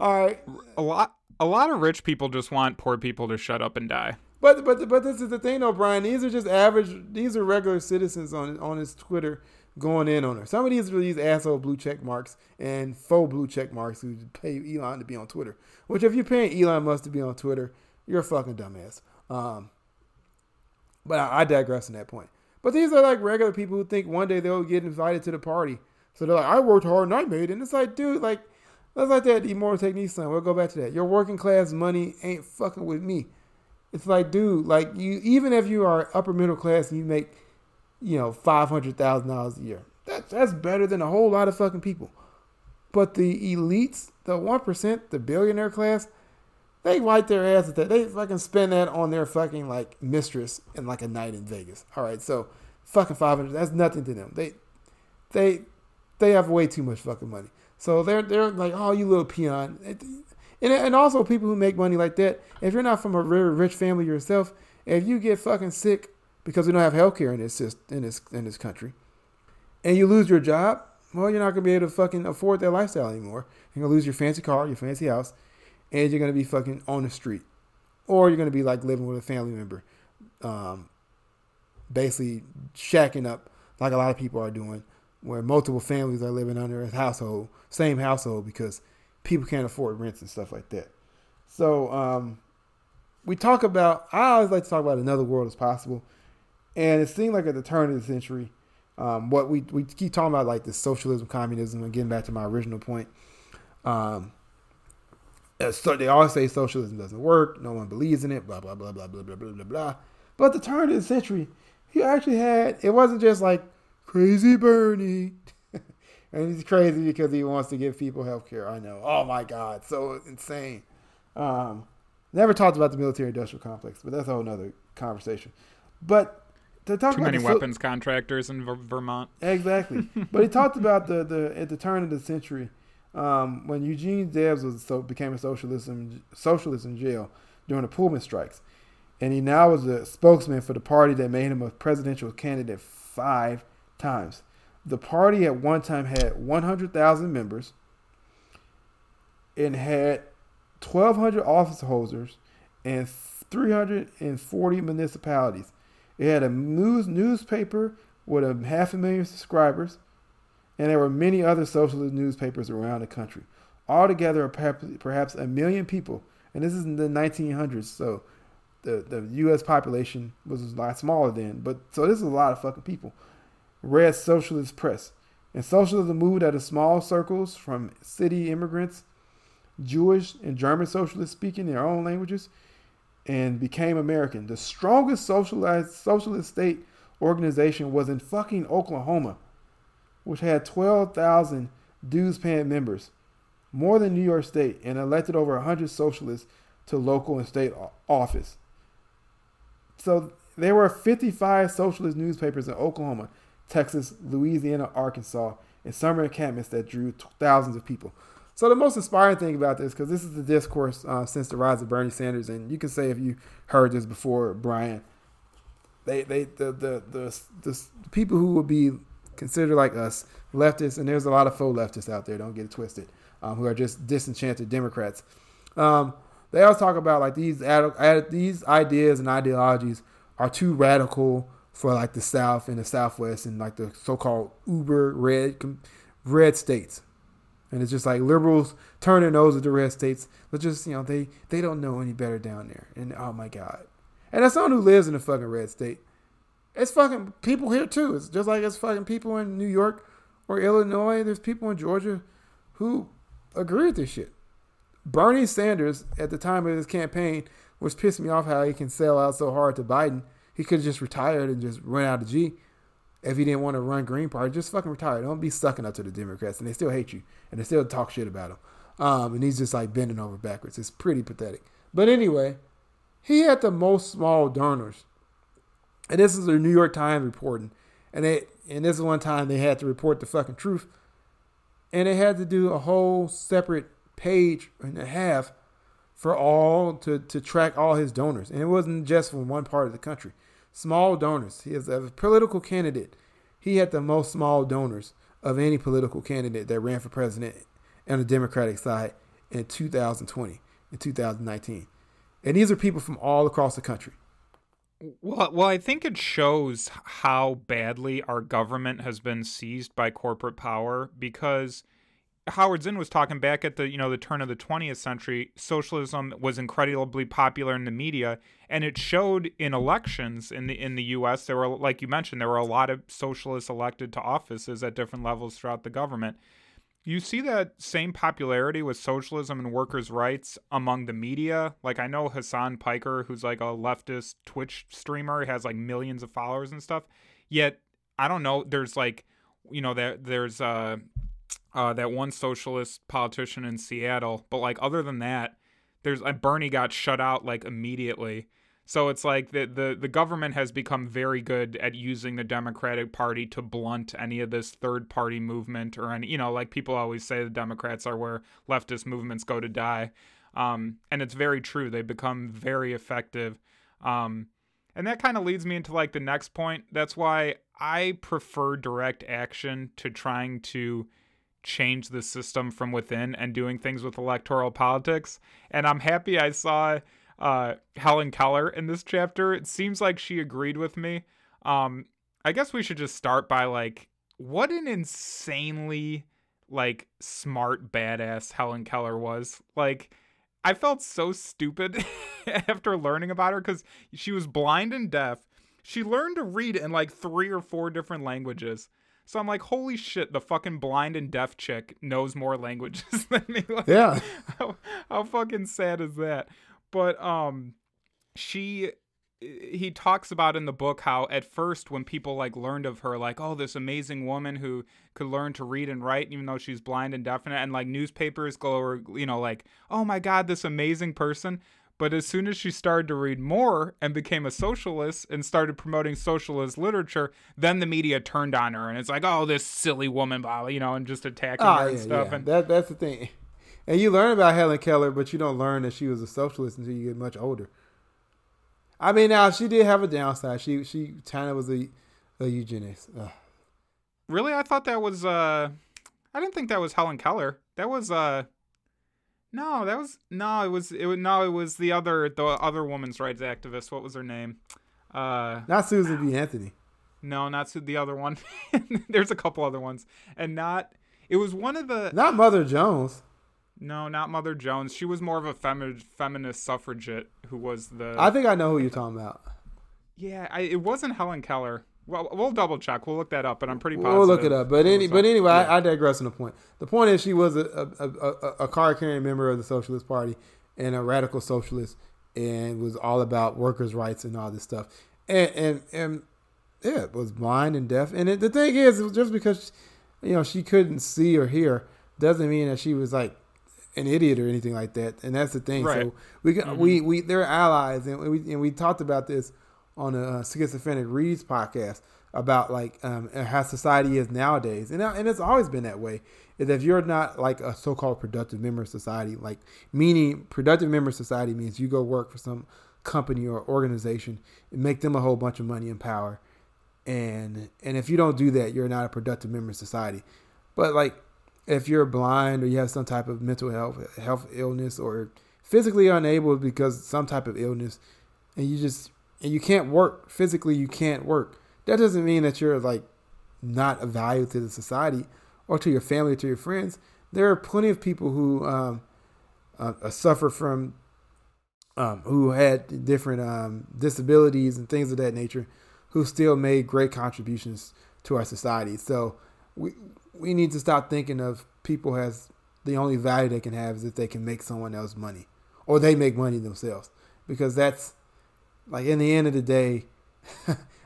All right. A lot, a lot of rich people just want poor people to shut up and die. But but but this is the thing, though, Brian. These are just average. These are regular citizens on on his Twitter. Going in on her. Some of these are these asshole blue check marks and faux blue check marks who pay Elon to be on Twitter. Which, if you're paying Elon Musk to be on Twitter, you're a fucking dumbass. Um, but I, I digress on that point. But these are like regular people who think one day they'll get invited to the party. So they're like, I worked hard and I made it. And it's like, dude, like, that's like that Immortal Technique son. We'll go back to that. Your working class money ain't fucking with me. It's like, dude, like, you, even if you are upper middle class and you make, you know, five hundred thousand dollars a year. That's, that's better than a whole lot of fucking people. But the elites, the one percent, the billionaire class, they wipe their ass at that. They fucking spend that on their fucking, like, mistress and, like, a night in Vegas. All right, so fucking five hundred, that's nothing to them. They they, they have way too much fucking money. So they're they're like, oh, you little peon. And, and also people who make money like that, if you're not from a very rich family yourself, if you get fucking sick, because we don't have healthcare in this in this in this country, and you lose your job, well, you're not gonna be able to fucking afford that lifestyle anymore. You're gonna lose your fancy car, your fancy house, and you're gonna be fucking on the street, or you're gonna be like living with a family member, um, basically shacking up like a lot of people are doing, where multiple families are living under a household, same household, because people can't afford rents and stuff like that. So um, we talk about. I always like to talk about another world as possible. And it seemed like at the turn of the century, um, what we we keep talking about, like this socialism, communism, and getting back to my original point. Um, so they always say socialism doesn't work. No one believes in it, blah, blah, blah, blah, blah, blah, blah, blah, blah. But at the turn of the century, you actually had, it wasn't just like crazy Bernie. And he's crazy because he wants to give people health care. I know. Oh, my God. So insane. Um, never talked about the military industrial complex, but that's a whole nother conversation. But to talk Too about many the, weapons contractors in v- Vermont. Exactly. But he talked about the, the at the turn of the century um, when Eugene Debs was so became a socialist in, socialist in jail during the Pullman strikes. And he now was a spokesman for the party that made him a presidential candidate five times. The party at one time had one hundred thousand members and had twelve hundred office holders and three hundred forty municipalities. It had a news newspaper with a half a million subscribers, and there were many other socialist newspapers around the country. Altogether, perhaps a million people And this is in the nineteen hundreds, so the, the U S population was a lot smaller then. But so this is a lot of fucking people. Read socialist press. And socialism moved out of small circles from city immigrants, Jewish and German socialists speaking their own languages, and became American. The strongest socialized socialist state organization was in fucking Oklahoma, which had twelve thousand dues-paying members, more than New York State, and elected over one hundred socialists to local and state office. So there were fifty-five socialist newspapers in Oklahoma, Texas, Louisiana, Arkansas, and summer encampments that drew t- thousands of people. So the most inspiring thing about this, because this is the discourse uh, since the rise of Bernie Sanders, and you can say if you heard this before, Brian, they they the the the, the people who would be considered like us, leftists, and there's a lot of faux leftists out there, don't get it twisted, um, who are just disenchanted Democrats. Um, they always talk about like these ad- ad- these ideas and ideologies are too radical for like the South and the Southwest and like the so-called uber red red states. And it's just like liberals turn their nose at the red states. But just, you know, they, they don't know any better down there. And oh my God. And as someone who lives in a fucking red state, it's fucking people here too. It's just like it's fucking people in New York or Illinois. There's people in Georgia who agree with this shit. Bernie Sanders at the time of his campaign, which pissed me off how he can sell out so hard to Biden. He could have just retired and just run out of G. If he didn't want to run Green Party, just fucking retire. Don't be sucking up to the Democrats, and they still hate you, and they still talk shit about him. Um, and he's just like bending over backwards. It's pretty pathetic. But anyway, he had the most small donors, and this is the New York Times reporting. And they, and this is one time they had to report the fucking truth, and they had to do a whole separate page and a half for all to to track all his donors, and it wasn't just from one part of the country. Small donors. He is a political candidate. He had the most small donors of any political candidate that ran for president on the Democratic side in two thousand twenty and two thousand nineteen. And these are people from all across the country. Well, well, I think it shows how badly our government has been seized by corporate power, because Howard Zinn was talking back at the, you know, the turn of the twentieth century, socialism was incredibly popular in the media, and it showed in elections in the in the U S. There were, like you mentioned, there were a lot of socialists elected to offices at different levels throughout the government. You see that same popularity with socialism and workers' rights among the media. Like, I know Hassan Piker, who's like a leftist Twitch streamer, has like millions of followers and stuff. Yet, I don't know, there's like, you know, there there's uh Uh, that one socialist politician in Seattle. But like, other than that, there's uh, Bernie got shut out like immediately. So it's like the, the, the government has become very good at using the Democratic Party to blunt any of this third party movement or any, you know, like people always say the Democrats are where leftist movements go to die. Um, and it's very true. They become very effective. Um, and that kind of leads me into like the next point. That's why I prefer direct action to trying to change the system from within and doing things with electoral politics. And I'm happy I saw uh, Helen Keller in this chapter. It seems like she agreed with me. Um, I guess we should just start by like, what an insanely like smart badass Helen Keller was. Like, I felt so stupid after learning about her because she was blind and deaf. She learned to read in like three or four different languages. So I'm like, holy shit, the fucking blind and deaf chick knows more languages than me. Like, yeah. How, how fucking sad is that? But um, she, he talks about in the book how at first when people like learned of her, like, oh, this amazing woman who could learn to read and write, even though she's blind and deaf, and, and like newspapers go, or, you know, like, oh my God, this amazing person. But as soon as she started to read more and became a socialist and started promoting socialist literature, then the media turned on her. And it's like, oh, this silly woman, blah, you know, and just attacking oh, her and yeah, stuff. Yeah. And that, that's the thing. And you learn about Helen Keller, but you don't learn that she was a socialist until you get much older. I mean, now, she did have a downside. She she kind of was a, a eugenist. Ugh. Really? I thought that was, uh, I didn't think that was Helen Keller. That was, uh. No, that was no. It was it. Was, no, it was the other the other woman's rights activist. What was her name? Uh, not Susan B. Anthony. No, not Su- the other one. There's a couple other ones, and not. It was one of the. Not Mother Jones. No, not Mother Jones. She was more of a femi- feminist suffragette who was the... I think I know who you're talking about. Yeah, I, it wasn't Helen Keller. Well, we'll double check. We'll look that up, but I'm pretty positive. We'll look it up. But any, but anyway, yeah. I, I digress on the point. The point is she was a, a, a, a card-carrying member of the Socialist Party and a radical socialist and was all about workers' rights and all this stuff. And, and, and yeah, was blind and deaf. And it, the thing is, just because, you know, she couldn't see or hear doesn't mean that she was like an idiot or anything like that. And that's the thing. Right. So we, mm-hmm. we, we, they're allies. And we, and we talked about this on a Schizophrenic Reads podcast about like um, how society is nowadays. And and it's always been that way, is if you're not like a so-called productive member of society, like meaning productive member of society means you go work for some company or organization and make them a whole bunch of money and power. And, and if you don't do that, you're not a productive member of society. But like if you're blind or you have some type of mental health, health illness or physically unable because some type of illness and you just, and you can't work physically, you can't work. That doesn't mean that you're like not of value to the society or to your family, or to your friends. There are plenty of people who um, uh, suffer from, um, who had different um, disabilities and things of that nature, who still made great contributions to our society. So we we need to stop thinking of people as the only value they can have is if they can make someone else money or they make money themselves, because that's, like, in the end of the day,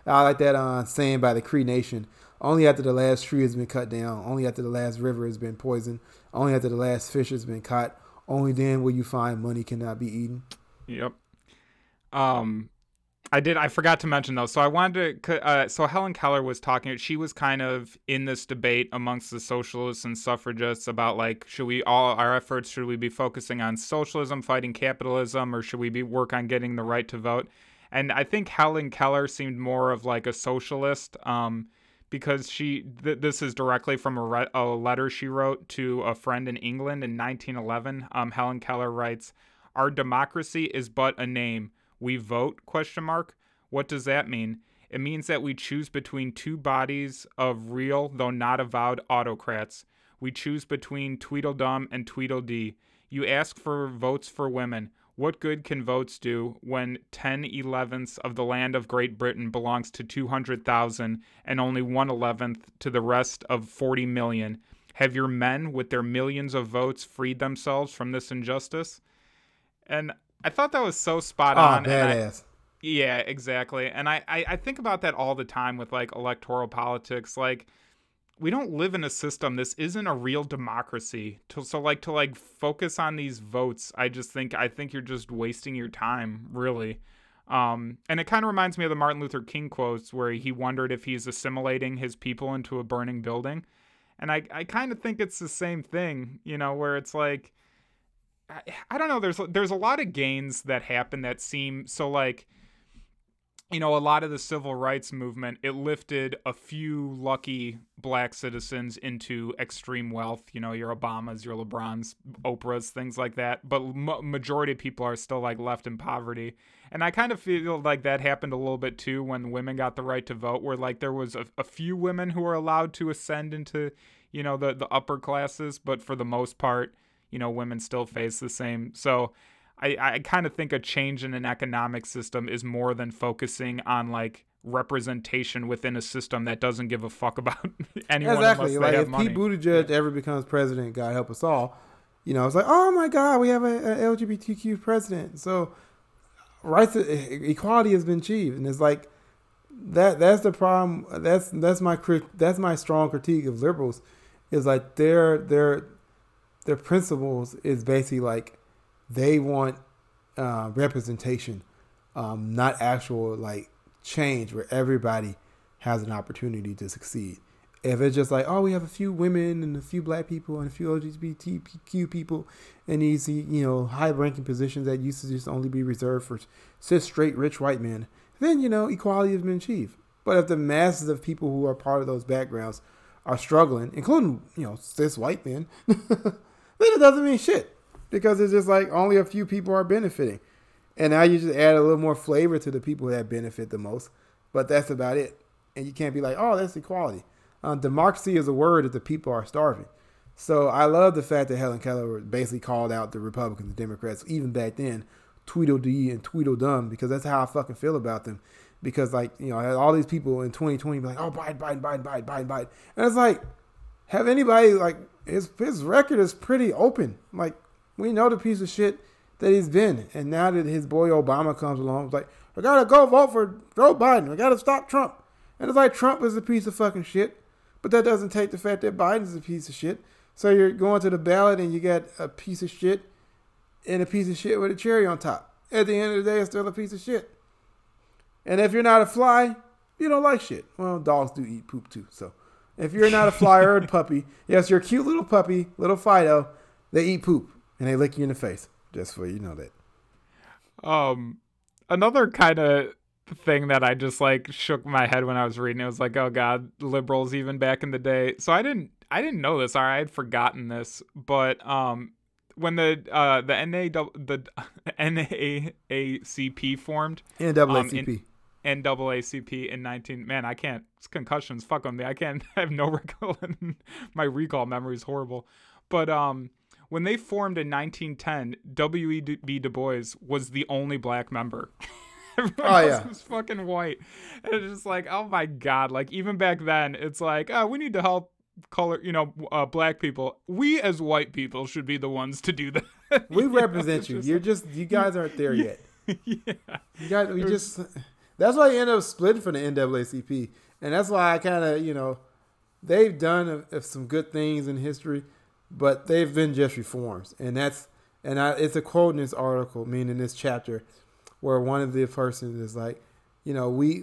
I like that uh, saying by the Cree Nation, only after the last tree has been cut down, only after the last river has been poisoned, only after the last fish has been caught, only then will you find money cannot be eaten. Yep. Um, I did. I forgot to mention, though. So I wanted to, uh, so Helen Keller was talking, she was kind of in this debate amongst the socialists and suffragists about, like, should we all, our efforts, should we be focusing on socialism, fighting capitalism, or should we be work on getting the right to vote? And I think Helen Keller seemed more of like a socialist, um, because she, th- this is directly from a, re- a letter she wrote to a friend in England in nineteen eleven. Um, Helen Keller writes, "Our democracy is but a name. We vote, question mark. What does that mean? It means that we choose between two bodies of real, though not avowed, autocrats. We choose between Tweedledum and Tweedledee. You ask for votes for women. What good can votes do when ten elevenths of the land of Great Britain belongs to two hundred thousand and only one eleventh to the rest of forty million? Have your men, with their millions of votes, freed themselves from this injustice?" And I thought that was so spot on. Oh, badass. Yeah, exactly. And I, I, I think about that all the time with, like, electoral politics. Like, we don't live in a system. This isn't a real democracy. So, like, to, like, focus on these votes, I just think I think you're just wasting your time, really. Um, and it kind of reminds me of the Martin Luther King quotes where he wondered if he's assimilating his people into a burning building. And I, I kind of think it's the same thing, you know, where it's like, I, I don't know, there's there's a lot of gains that happen that seem so, like, you know, a lot of the civil rights movement, it lifted a few lucky black citizens into extreme wealth. You know, your Obamas, your LeBrons, Oprahs, things like that. But ma- majority of people are still, like, left in poverty. And I kind of feel like that happened a little bit, too, when women got the right to vote, where, like, there was a, a few women who were allowed to ascend into, you know, the, the upper classes. But for the most part, you know, women still face the same. So I, I kind of think a change in an economic system is more than focusing on, like, representation within a system that doesn't give a fuck about anyone. Exactly. Unless they, like, have if money. Pete Buttigieg yeah. ever becomes president, God help us all, you know, it's like, oh my God, we have an L G B T Q president. So rights, equality has been achieved, and it's like that. That's the problem. That's that's my that's my strong critique of liberals, is like their their their principles is basically like, they want uh, representation, um, not actual, like, change where everybody has an opportunity to succeed. If it's just like, oh, we have a few women and a few black people and a few L G B T Q people in these, you know, high-ranking positions that used to just only be reserved for cis, straight, rich white men, then, you know, equality has been achieved. But if the masses of people who are part of those backgrounds are struggling, including, you know, cis white men, then it doesn't mean shit. Because it's just like only a few people are benefiting. And now you just add a little more flavor to the people that benefit the most. But that's about it. And you can't be like, oh, that's equality. Um, democracy is a word if the people are starving. So I love the fact that Helen Keller basically called out the Republicans and Democrats, even back then, Tweedledee and Tweedledum, because that's how I fucking feel about them. Because, like, you know, all these people in twenty twenty be like, oh, Biden, Biden, Biden, Biden, Biden, Biden. And it's like, have anybody, like, his his record is pretty open. Like, we know the piece of shit that he's been. And now that his boy Obama comes along, it's like, we gotta go vote for Joe Biden. We gotta stop Trump. And it's like, Trump is a piece of fucking shit. But that doesn't take the fact that Biden's a piece of shit. So you're going to the ballot and you got a piece of shit and a piece of shit with a cherry on top. At the end of the day, it's still a piece of shit. And if you're not a fly, you don't like shit. Well, dogs do eat poop too. So if you're not a fly or a puppy, yes, you're a cute little puppy, little Fido, they eat poop and they lick you in the face. Just for you know that. Um, another kind of thing that I just like shook my head when I was reading it was like, oh God, liberals even back in the day. So I didn't I didn't know this. All right, I had forgotten this, but um, when the uh the N A the N double A C P formed, N double A C P. Um, in, N double A C P in nineteen man, I can't. It's concussions. Fuck on me. I can't. I have no recall. My recall memory is horrible. But um, when they formed in nineteen ten, W E B Du Bois was the only black member. Everyone oh, else yeah. was fucking white. And it's just like, oh my God. Like even back then, it's like, oh, we need to help color, you know, uh, black people. We as white people should be the ones to do that. We you represent know? you. Just You're like, just, you guys aren't there yeah, yet. Yeah. You guys, we was, just, that's why you end up splitting from the N double A C P. And that's why I kind of, you know, they've done a, a, some good things in history, but they've been just reforms. And that's, and I, it's a quote in this article, meaning this chapter, where one of the persons is like, you know, we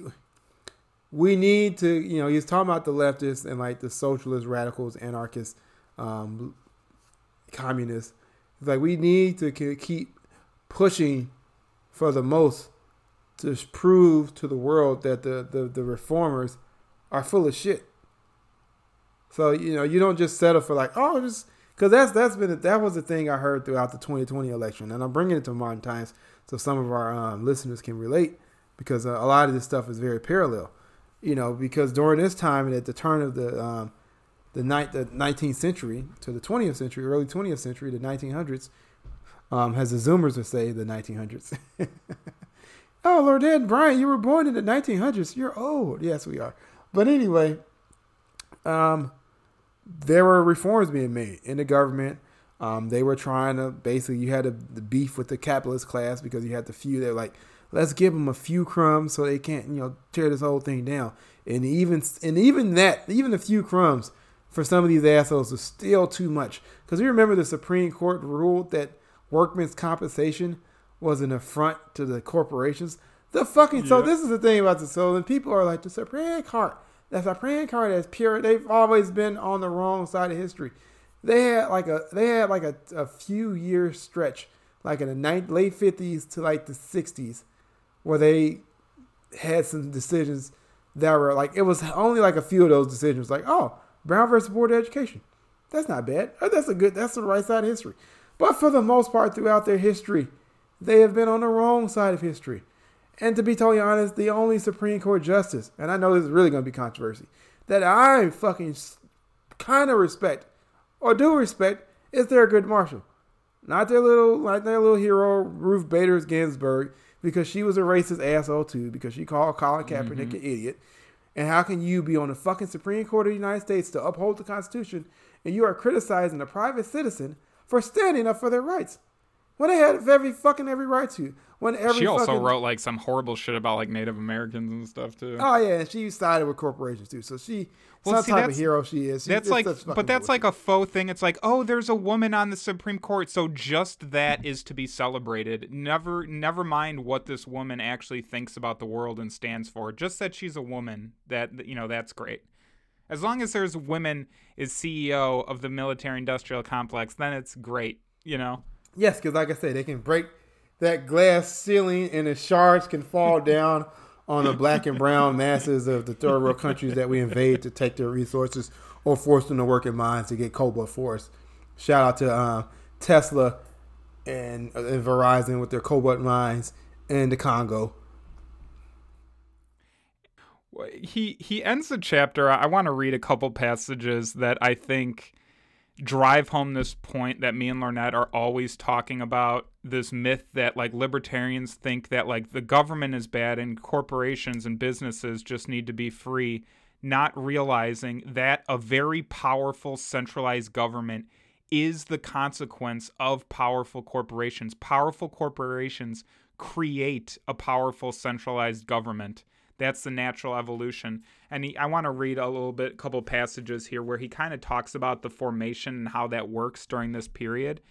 we need to, you know, he's talking about the leftists and like the socialist radicals, anarchists, um, communists. He's like, we need to keep pushing for the most to prove to the world that the, the, the reformers are full of shit. So, you know, you don't just settle for like, oh, just because that's that's been that was the thing I heard throughout the twenty twenty election. And I'm bringing it to modern times, so some of our um, listeners can relate, because a lot of this stuff is very parallel, you know, because during this time and at the turn of the um, the, ni- the nineteenth century to the twentieth century, early twentieth century, the nineteen hundreds, um, as the Zoomers would say, the nineteen hundreds. Oh, Lornette, Brian, you were born in the nineteen hundreds. You're old. Yes, we are. But anyway, um, there were reforms being made in the government. Um, they were trying to basically, you had a, the beef with the capitalist class because you had the few that were like, let's give them a few crumbs so they can't, you know, tear this whole thing down. And even and even that, even a few crumbs for some of these assholes is still too much. Because you remember the Supreme Court ruled that workmen's compensation was an affront to the corporations. The fucking yeah. So this is the thing about the soul, and people are like, the Supreme Court, the Supreme Court is pure. They've always been on the wrong side of history. They had like a they had like a, a few year stretch, like in the ninth, late fifties to like the sixties, where they had some decisions that were like, it was only like a few of those decisions, like, oh, Brown versus Board of Education, that's not bad. That's a good. That's the right side of history. But for the most part, throughout their history, they have been on the wrong side of history. And to be totally honest, the only Supreme Court justice, and I know this is really going to be controversy, that I fucking kind of respect, or do respect, is their good marshal. Not their little, like their little hero, Ruth Bader Ginsburg, because she was a racist asshole too, because she called Colin Kaepernick mm-hmm. an idiot. And how can you be on the fucking Supreme Court of the United States to uphold the Constitution, and you are criticizing a private citizen for standing up for their rights? When they had every fucking every right to. When every she also fucking, wrote like some horrible shit about like Native Americans and stuff too. Oh yeah, and she sided with corporations too. So she, well, some see, type of hero she is. She, that's like, but that's bullshit. Like a faux thing. It's like, oh, there's a woman on the Supreme Court, so just that is to be celebrated. Never, never mind what this woman actually thinks about the world and stands for. Just that she's a woman. That, you know, that's great. As long as there's women is C E O of the military-industrial complex, then it's great. You know. Yes, because like I say, they can break that glass ceiling and the shards can fall down on the black and brown masses of the third world countries that we invade to take their resources or force them to work in mines to get cobalt for us. Shout out to um, Tesla and, and Verizon with their cobalt mines in the Congo. He, he ends the chapter. I want to read a couple passages that I think drive home this point that me and Lornette are always talking about, this myth that like libertarians think that like the government is bad and corporations and businesses just need to be free, not realizing that a very powerful centralized government is the consequence of powerful corporations. Powerful corporations create a powerful centralized government. That's the natural evolution. And he, I want to read a little bit, a couple passages here where he kind of talks about the formation and how that works during this period.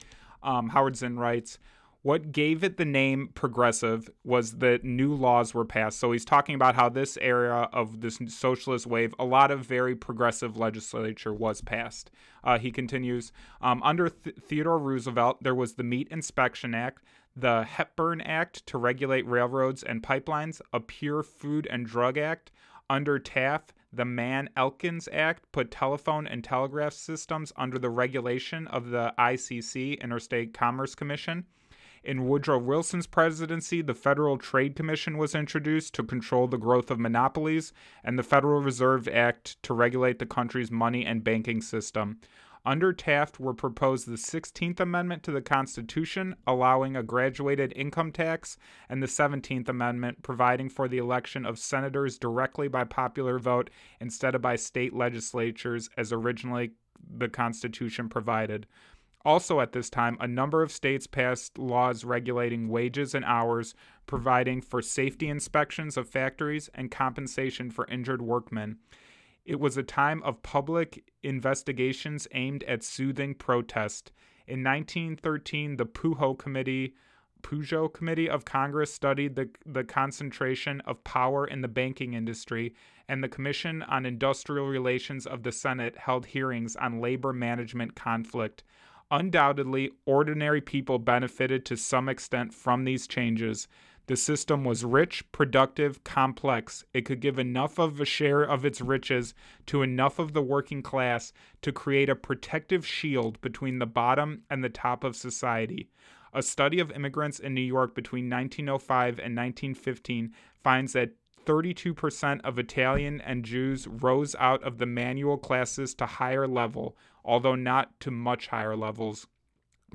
Um, Howard Zinn writes, "What gave it the name progressive was that new laws were passed." So he's talking about how this era of this socialist wave, a lot of very progressive legislature was passed. Uh, he continues, um, under Th- Theodore Roosevelt, there was the Meat Inspection Act, the Hepburn Act to regulate railroads and pipelines, a Pure Food and Drug Act. Under Taft, the Mann-Elkins Act put telephone and telegraph systems under the regulation of the I C C, Interstate Commerce Commission. In Woodrow Wilson's presidency, the Federal Trade Commission was introduced to control the growth of monopolies, and the Federal Reserve Act to regulate the country's money and banking system. Under Taft were proposed the sixteenth Amendment to the Constitution, allowing a graduated income tax, and the seventeenth Amendment, providing for the election of senators directly by popular vote instead of by state legislatures, as originally the Constitution provided. Also at this time, a number of states passed laws regulating wages and hours, providing for safety inspections of factories and compensation for injured workmen. It was a time of public investigations aimed at soothing protest. In nineteen thirteen, the Pujol Committee, Pujol Committee of Congress studied the, the concentration of power in the banking industry, and the Commission on Industrial Relations of the Senate held hearings on labor management conflict. Undoubtedly, ordinary people benefited to some extent from these changes. The system was rich, productive, complex. It could give enough of a share of its riches to enough of the working class to create a protective shield between the bottom and the top of society. A study of immigrants in New York between nineteen oh five and nineteen fifteen finds that thirty-two percent of Italian and Jews rose out of the manual classes to higher level, although not to much higher levels.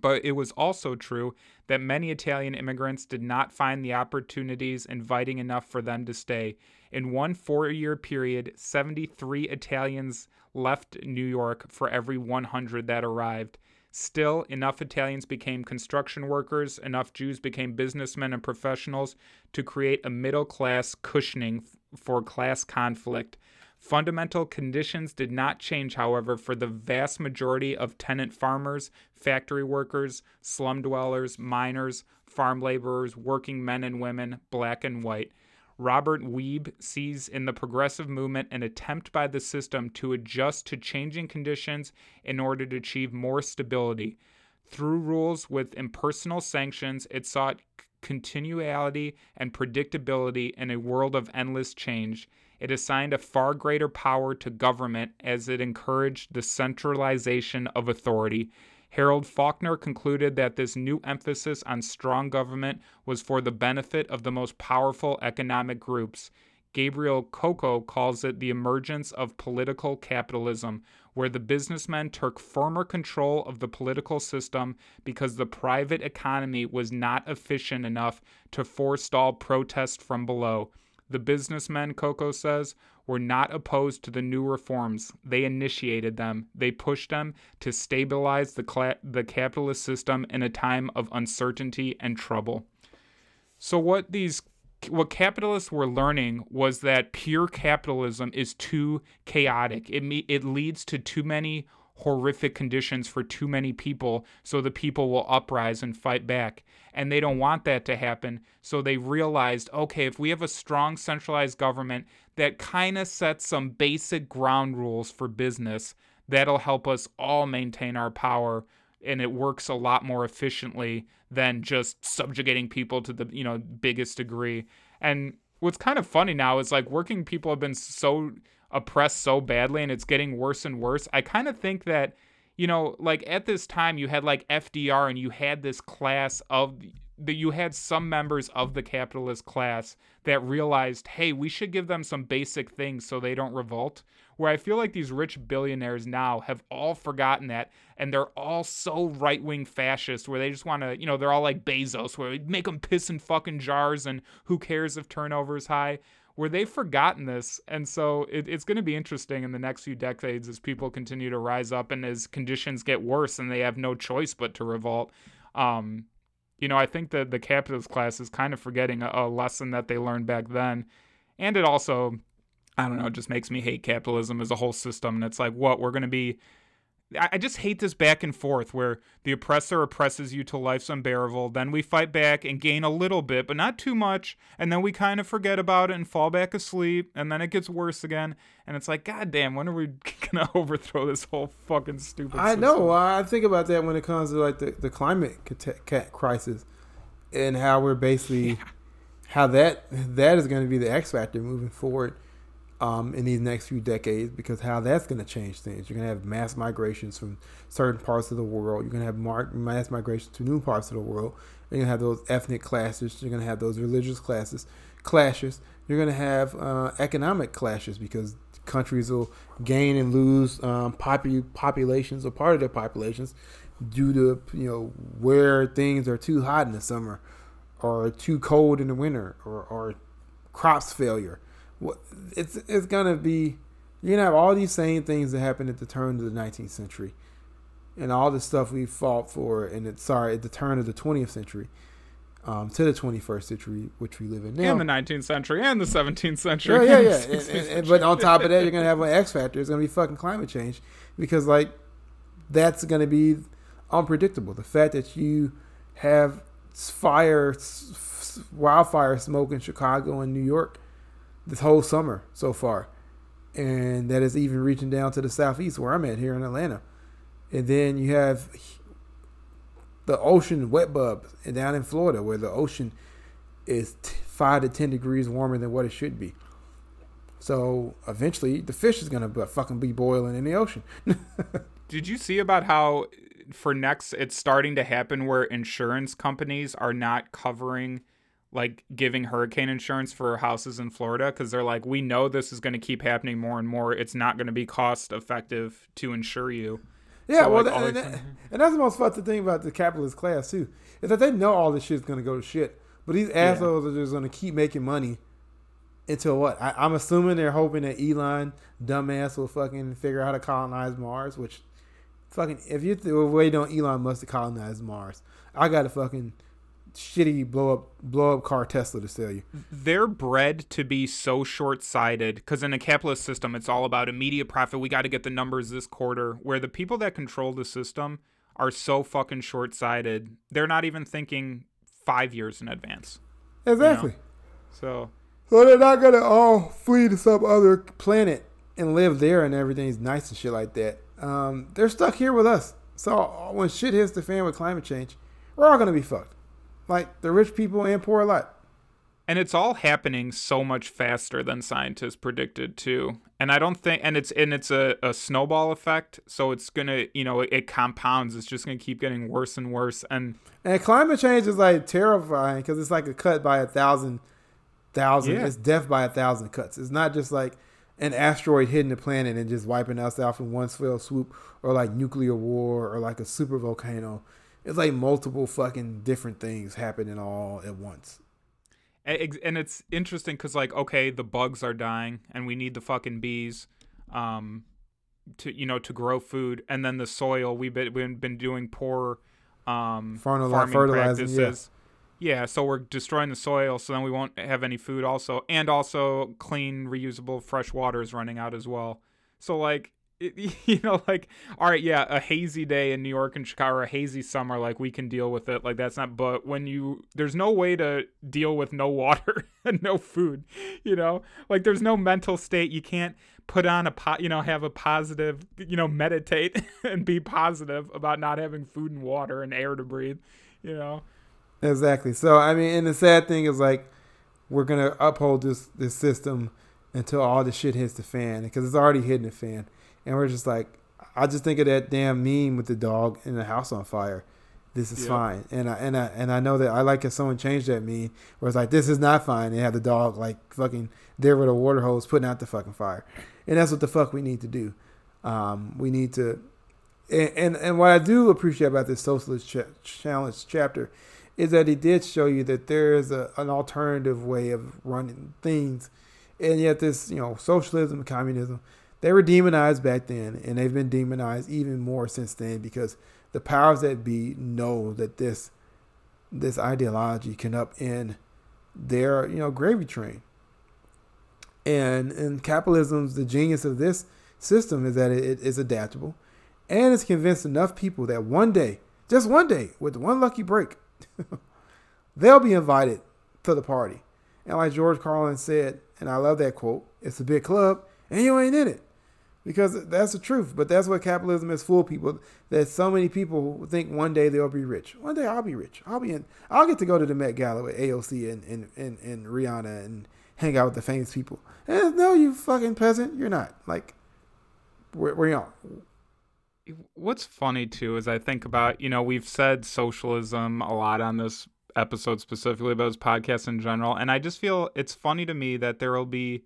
But it was also true that many Italian immigrants did not find the opportunities inviting enough for them to stay. In one four-year period, seventy-three Italians left New York for every one hundred that arrived. Still, enough Italians became construction workers, enough Jews became businessmen and professionals to create a middle-class cushioning for class conflict. Fundamental conditions did not change, however, for the vast majority of tenant farmers, factory workers, slum dwellers, miners, farm laborers, working men and women, black and white. Robert W E B sees in the progressive movement an attempt by the system to adjust to changing conditions in order to achieve more stability. Through rules with impersonal sanctions, it sought continuality and predictability in a world of endless change. It assigned a far greater power to government as it encouraged the centralization of authority. Harold Faulkner concluded that this new emphasis on strong government was for the benefit of the most powerful economic groups. Gabriel Coco calls it the emergence of political capitalism, where the businessmen took firmer control of the political system because the private economy was not efficient enough to forestall protest from below. The businessmen, Coco says, were not opposed to the new reforms. They initiated them. They pushed them to stabilize the cla- the capitalist system in a time of uncertainty and trouble. So what these what capitalists were learning was that pure capitalism is too chaotic. It me- it leads to too many horrific conditions for too many people, so the people will uprise and fight back. And they don't want that to happen, so they realized, okay, if we have a strong centralized government that kind of sets some basic ground rules for business, that'll help us all maintain our power, and it works a lot more efficiently than just subjugating people to the, you know, biggest degree. And what's kind of funny now is, like, working people have been so oppressed so badly, and it's getting worse and worse. I kind of think that, you know, like, at this time you had like F D R, and you had this class of that you had some members of the capitalist class that realized, hey, we should give them some basic things so they don't revolt, where I feel like these rich billionaires now have all forgotten that, and they're all so right-wing fascist where they just want to, you know, they're all like Bezos, where we make them piss in fucking jars and who cares if turnover is high, where they've forgotten this. And so it, it's going to be interesting in the next few decades as people continue to rise up and as conditions get worse and they have no choice but to revolt. Um, You know, I think that the capitalist class is kind of forgetting a, a lesson that they learned back then. And it also, I don't know, it just makes me hate capitalism as a whole system. And it's like, what, we're going to be... I, I just hate this back and forth where the oppressor oppresses you till life's unbearable. Then we fight back and gain a little bit, but not too much. And then we kind of forget about it and fall back asleep. And then it gets worse again. And it's like, goddamn, when are we going to overthrow this whole fucking stupid system? I know. I think about that when it comes to like the, the climate crisis and how we're basically, yeah. how that that is going to be the X factor moving forward. Um, in these next few decades, because how that's going to change things. You're going to have mass migrations from certain parts of the world. You're going to have mar- mass migrations to new parts of the world. You're going to have those ethnic clashes. You're going to have those religious classes, clashes. You're going to have uh, economic clashes because countries will gain and lose um, popu- populations or part of their populations due to, you know, where things are too hot in the summer or too cold in the winter or, or crops failure. It's it's gonna be, you're gonna have all these same things that happened at the turn of the nineteenth century, and all the stuff we fought for, and it's sorry at the turn of the twentieth century, um, to the twenty-first century, which we live in now, and the nineteenth century, and the seventeenth century. Yeah, yeah, yeah. and, and, and, but on top of that, you're gonna have an X factor. It's gonna be fucking climate change, because like that's gonna be unpredictable. The fact that you have fire, wildfire smoke in Chicago and New York this whole summer so far, and that is even reaching down to the southeast where I'm at here in Atlanta. And then you have the ocean wet bulbs and down in Florida where the ocean is t- five to ten degrees warmer than what it should be. So eventually the fish is going to fucking be boiling in the ocean. Did you see about how for next it's starting to happen where insurance companies are not covering, like, giving hurricane insurance for houses in Florida, because they're like, we know this is going to keep happening more and more. It's not going to be cost effective to insure you. Yeah, so, well, like, that, and, that, and that's the most fucked thing about the capitalist class, too, is that they know all this shit's going to go to shit. But these assholes yeah. are just going to keep making money until what? I, I'm assuming they're hoping that Elon, dumbass, will fucking figure out how to colonize Mars, which fucking, if you're waiting on Elon Musk to colonize Mars, I got to fucking... shitty blow up blow up car Tesla to sell you. They're bred to be so short-sighted because in a capitalist system it's all about immediate profit. We got to get the numbers this quarter, where the people that control the system are so fucking short-sighted they're not even thinking five years in advance. Exactly, you know? so so they're not gonna all flee to some other planet and live there and everything's nice and shit like that. Um they're stuck here with us, so when shit hits the fan with climate change we're all gonna be fucked. Like, the rich people and poor alike. And it's all happening so much faster than scientists predicted, too. And I don't think, and it's and it's a, a snowball effect, so it's going to, you know, it, it compounds. It's just going to keep getting worse and worse. And and climate change is, like, terrifying because it's like a cut by a thousand, thousand. Yeah. It's death by a thousand cuts. It's not just, like, an asteroid hitting the planet and just wiping us out in one fell swoop, or, like, nuclear war, or, like, a super volcano. It's like multiple fucking different things happening all at once. And it's interesting because, like, okay, the bugs are dying and we need the fucking bees um, to, you know, to grow food. And then the soil, we've been doing poor um, Farnal- farming practices. Yeah. yeah, so we're destroying the soil, so then we won't have any food also. And also clean, reusable, fresh water is running out as well. So, like, It, you know, like, all right, yeah, a hazy day in New York and Chicago, or a hazy summer, like, we can deal with it. Like, that's not, but when you, there's no way to deal with no water and no food, you know? Like, there's no mental state. You can't put on a pot, you know, have a positive, you know, meditate and be positive about not having food and water and air to breathe, you know? Exactly. So, I mean, and the sad thing is, like, we're going to uphold this, this system until all this shit hits the fan, because it's already hitting the fan. And we're just like, I just think of that damn meme with the dog in the house on fire. This is yep. fine. And I and I and I know that I like if someone changed that meme where it's like, this is not fine, and have the dog like fucking there with a water hose putting out the fucking fire. And that's what the fuck we need to do. Um, we need to and, and and what I do appreciate about this socialist ch- challenge chapter is that it did show you that there is a, an alternative way of running things. And yet this, you know, socialism, communism, they were demonized back then, and they've been demonized even more since then because the powers that be know that this this ideology can upend their, you know, gravy train. And in capitalism's, the genius of this system is that it is adaptable, and it's convinced enough people that one day, just one day, with one lucky break, they'll be invited to the party. And like George Carlin said, and I love that quote, "It's a big club, and you ain't in it." Because that's the truth. But that's what capitalism has fooled people. That so many people think one day they'll be rich. One day I'll be rich. I'll be in. I'll get to go to the Met Gala with A O C and and, and, and Rihanna and hang out with the famous people. And no, you fucking peasant, you're not. Like, where, where you on? What's funny too is I think about, you know, we've said socialism a lot on this episode specifically, but this podcast in general, and I just feel it's funny to me that there will be.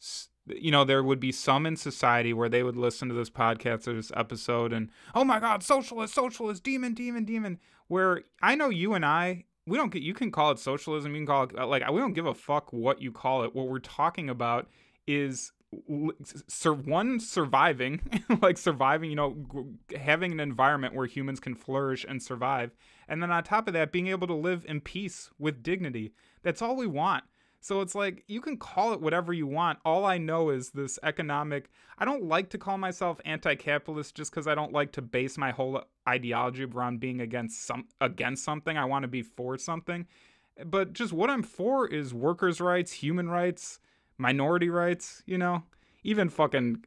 S- You know, there would be some in society where they would listen to this podcast or this episode and, oh my God, socialist, socialist, demon, demon, demon. Where I know you and I, we don't get, you can call it socialism, you can call it, like, we don't give a fuck what you call it. What we're talking about is, sur- one, surviving, like surviving, you know, having an environment where humans can flourish and survive. And then on top of that, being able to live in peace with dignity. That's all we want. So it's like, you can call it whatever you want. All I know is this economic, I don't like to call myself anti-capitalist just because I don't like to base my whole ideology around being against some against something. I want to be for something. But just what I'm for is workers' rights, human rights, minority rights, you know, even fucking,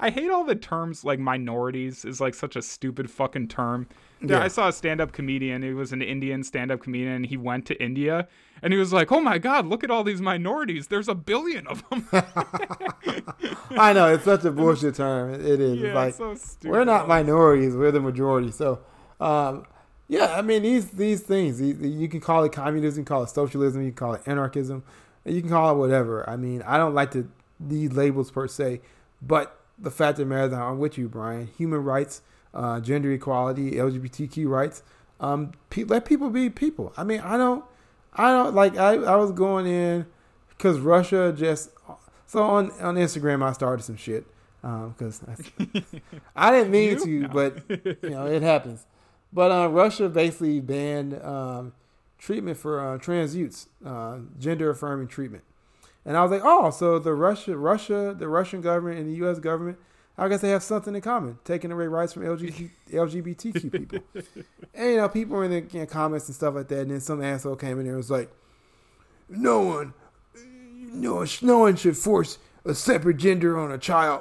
I hate all the terms like minorities is like such a stupid fucking term. Yeah. I saw a stand-up comedian. He was an Indian stand-up comedian. And he went to India, and he was like, "Oh my God, look at all these minorities. There's a billion of them." I know, it's such a bullshit term. It is. Yeah, like, it's so stupid. We're not minorities. We're the majority. So, um, yeah, I mean, these these things. You, you can call it communism. You can call it socialism. You can call it anarchism. You can call it whatever. I mean, I don't like to need labels per se, but the fact of the matter, I'm with you, Brian. Human rights. Uh, gender equality, L G B T Q rights. Um, pe- let people be people. I mean, I don't, I don't like. I, I was going in because Russia just so on, on Instagram. I started some shit because um, I, I didn't mean you? to, no. But you know it happens. But uh, Russia basically banned um, treatment for uh, trans youths, uh, gender affirming treatment. And I was like, oh, so the Russia, Russia, the Russian government and the U S government, I guess they have something in common, taking away rights from L G B T Q people. And, you know, people were in the you know, comments and stuff like that, and then some asshole came in there and was like, no one, no one, no one should force a separate gender on a child.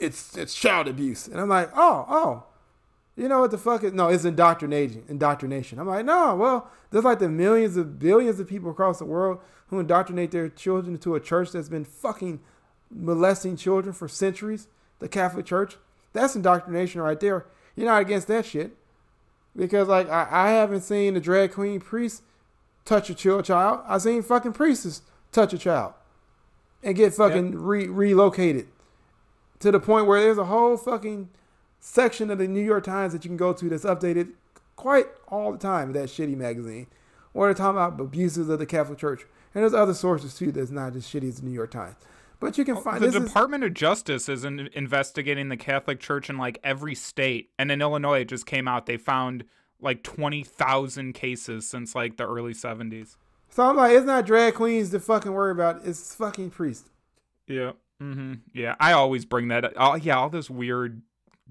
It's it's child abuse. And I'm like, oh, oh, you know what the fuck is? No, it's indoctrination. Indoctrination. I'm like, no, well, there's like the millions of billions of people across the world who indoctrinate their children to a church that's been fucking molesting children for centuries. The Catholic Church, that's indoctrination right there. You're not against that shit. Because, like, I, I haven't seen a drag queen priest touch a child. I've seen fucking priests touch a child and get fucking yep. re- relocated to the point where there's a whole fucking section of the New York Times that you can go to that's updated quite all the time, that shitty magazine, where they're talking about abuses of the Catholic Church. And there's other sources, too, that's not as shitty as the New York Times. But you can find the Department of Justice is investigating the Catholic Church in like every state, and in Illinois, it just came out they found like twenty thousand cases since like the early seventies. So I'm like, it's not drag queens to fucking worry about; it's fucking priests. Yeah, mm-hmm. yeah. I always bring that up. Oh, yeah, all this weird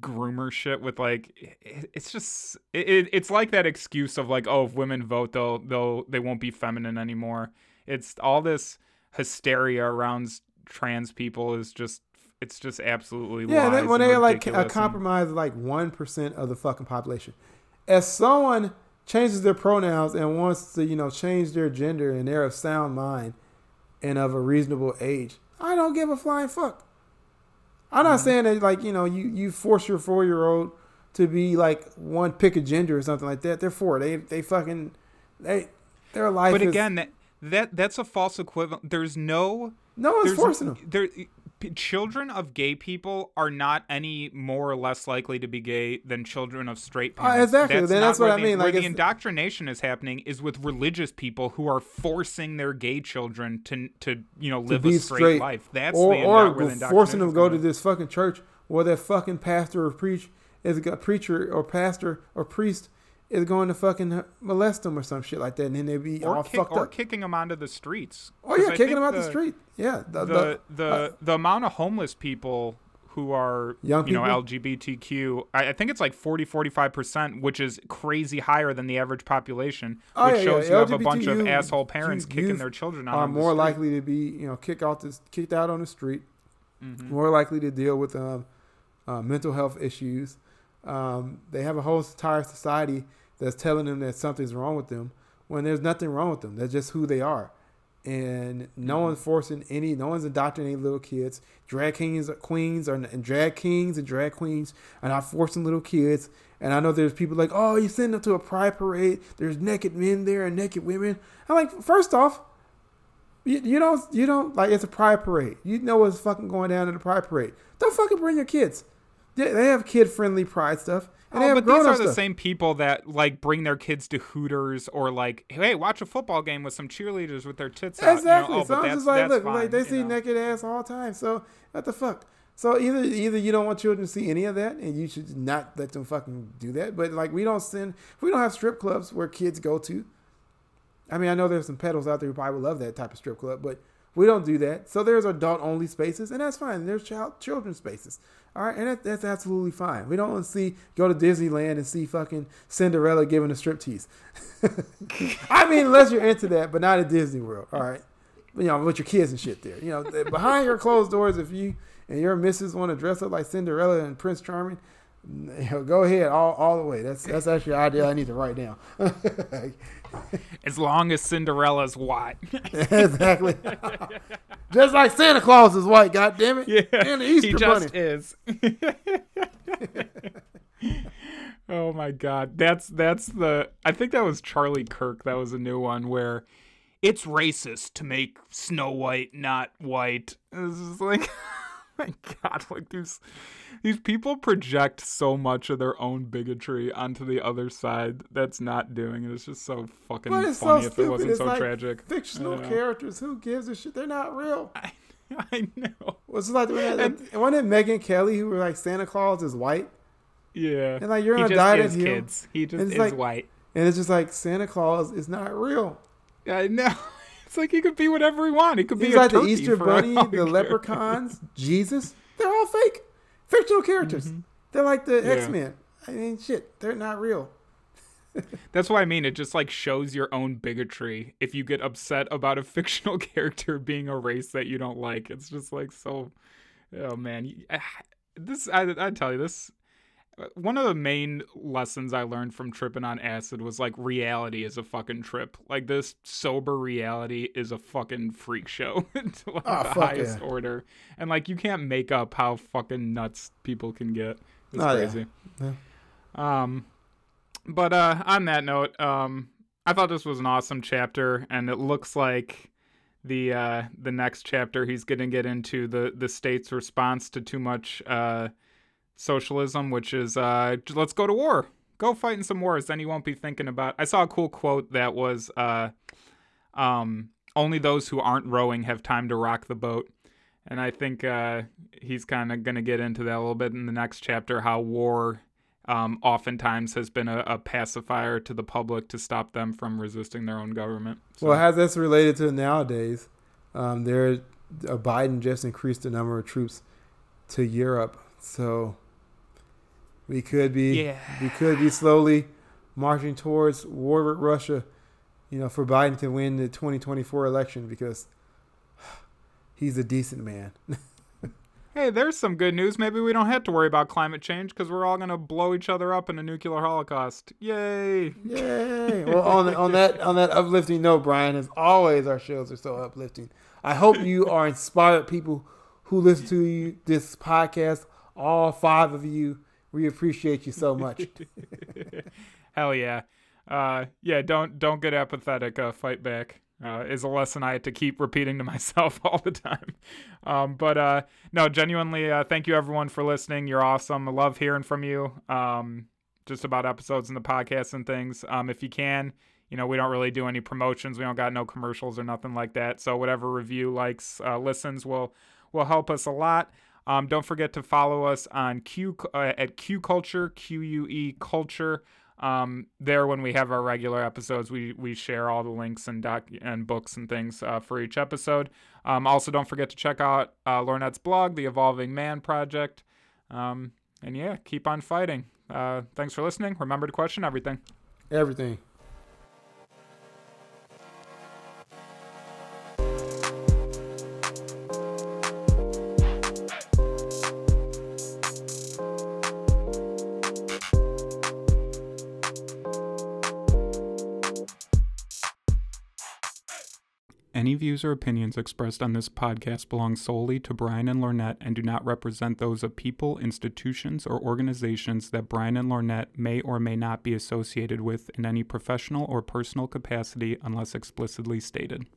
groomer shit with like, it, it's just it, it's like that excuse of like, oh, if women vote, they'll they'll they won't be feminine anymore. It's all this hysteria around trans people is just it's just absolutely yeah lies when they like a compromise like one percent of the fucking population. As someone changes their pronouns and wants to you know change their gender and they're of sound mind and of a reasonable age, I don't give a flying fuck. I'm not mm-hmm. saying that like you know you you force your four-year-old to be like one pick a gender or something like that. They're for they they fucking they their life. But is, again, that, that that's a false equivalent. There's no no one's forcing them. There, children of gay people are not any more or less likely to be gay than children of straight people. Uh, exactly. That's, that's what I mean. They, like, where the indoctrination is happening is with religious people who are forcing their gay children to, to you know, live a straight, straight life. That's or, the, or where the forcing them to go to this fucking church where that fucking pastor or preach is a preacher or pastor or priest is going to fucking molest them or some shit like that, and then they be or all kick, fucked or up. Or kicking them onto the streets. Oh, yeah, I kicking them out the, the street. Yeah. The the, the, uh, the amount of homeless people who are, young you people? know, L G B T Q, I, I think it's like forty, forty-five percent, which is crazy higher than the average population, oh, which yeah, shows yeah. you have a bunch of asshole parents kicking their children out on the street. Are more likely to be, you know, kick out this, kicked out on the street, mm-hmm. more likely to deal with um, uh, mental health issues. Um, they have a whole entire society that's telling them that something's wrong with them when there's nothing wrong with them. That's just who they are. And no mm-hmm. one's forcing any, no one's indoctrinating little kids. Drag kings, queens, or and drag kings and drag queens are not forcing little kids. And I know there's people like, oh, you send them to a pride parade. There's naked men there and naked women. I'm like, first off, you, you don't, you don't like it's a pride parade. You know what's fucking going down at the pride parade. Don't fucking bring your kids. They have kid-friendly pride stuff. And oh, they have but these are stuff. The same people that, like, bring their kids to Hooters or, like, hey, watch a football game with some cheerleaders with their tits exactly. out. Exactly. You know, oh, so I'm just like, look, fine, like, they see know? naked ass all the time. So what the fuck? So either either you don't want children to see any of that, and you should not let them fucking do that. But, like, we don't send – we don't have strip clubs where kids go to. I mean, I know there's some pedos out there who probably would love that type of strip club, but – we don't do that. So there's adult-only spaces, and that's fine. There's child, children's spaces, all right? And that, that's absolutely fine. We don't want to see go to Disneyland and see fucking Cinderella giving a striptease. I mean, unless you're into that, but not at Disney World, all right? You know, with your kids and shit there. You know, behind your closed doors, if you and your missus want to dress up like Cinderella and Prince Charming, go ahead all all the way. That's that's actually an idea I need to write down. As long as Cinderella's white. Exactly. Just like Santa Claus is white, goddammit. Yeah, and the Easter he just Bunny. Is. Oh my God, that's that's the. I think that was Charlie Kirk. That was a new one where it's racist to make Snow White not white. It's just like. My God, like these these people project so much of their own bigotry onto the other side that's not doing it. It's just so fucking funny so if it wasn't it's so like tragic. Fictional characters, who gives a shit? They're not real. I, I know. It's like wasn't it Megyn Kelly who were like Santa Claus is white? Yeah. And like you're on a diet as kids. He just is like, white. And it's just like Santa Claus is not real. I know. It's like he could be whatever he wants. He could He's be like a the Easter Bunny, the character. Leprechauns, Jesus. They're all fake, fictional characters. Mm-hmm. They're like the yeah. X-Men. I mean, shit, they're not real. That's what I mean. It just like shows your own bigotry if you get upset about a fictional character being a race that you don't like. It's just like so. Oh man, this I, I tell you this. One of the main lessons I learned from tripping on acid was like reality is a fucking trip. Like this sober reality is a fucking freak show to like oh, the highest yeah. order. And like you can't make up how fucking nuts people can get. It's oh, crazy. Yeah. Yeah. Um, but uh, on that note, um, I thought this was an awesome chapter, and it looks like the uh, the next chapter he's going to get into the the state's response to too much. Uh, Socialism, which is uh let's go to war, go fight in some wars, then you won't be thinking about. I saw a cool quote that was uh um only those who aren't rowing have time to rock the boat, and I think uh he's kind of going to get into that a little bit in the next chapter, how war um oftentimes has been a, a pacifier to the public to stop them from resisting their own government. So. Well, how's this related to nowadays? um there uh, Biden just increased the number of troops to Europe, so We could be, yeah. we could be slowly marching towards war with Russia, you know, for Biden to win the twenty twenty-four election because he's a decent man. Hey, there's some good news. Maybe we don't have to worry about climate change because we're all gonna blow each other up in a nuclear holocaust. Yay! Yay! Well, on on that on that uplifting note, Brian, as always, our shows are so uplifting. I hope you are inspired people who listen to you, this podcast. All five of you. We appreciate you so much. Hell yeah. Uh, yeah, don't don't get apathetic. Uh, fight back uh, is a lesson I had to keep repeating to myself all the time. Um, but uh, no, genuinely, uh, thank you everyone for listening. You're awesome. I love hearing from you. Um, just about episodes in the podcast and things. Um, if you can, you know, we don't really do any promotions. We don't got no commercials or nothing like that. So whatever review, likes, uh, listens will will help us a lot. Um, don't forget to follow us on Q uh, at Q Culture, Q U E Culture. Um, there, when we have our regular episodes, we, we share all the links and doc and books and things uh, for each episode. Um, also, don't forget to check out uh, Lornette's blog, The Evolving Man Project. Um, and yeah, keep on fighting. Uh, thanks for listening. Remember to question everything. Everything. Any views or opinions expressed on this podcast belong solely to Brian and Lornette and do not represent those of people, institutions, or organizations that Brian and Lornette may or may not be associated with in any professional or personal capacity unless explicitly stated.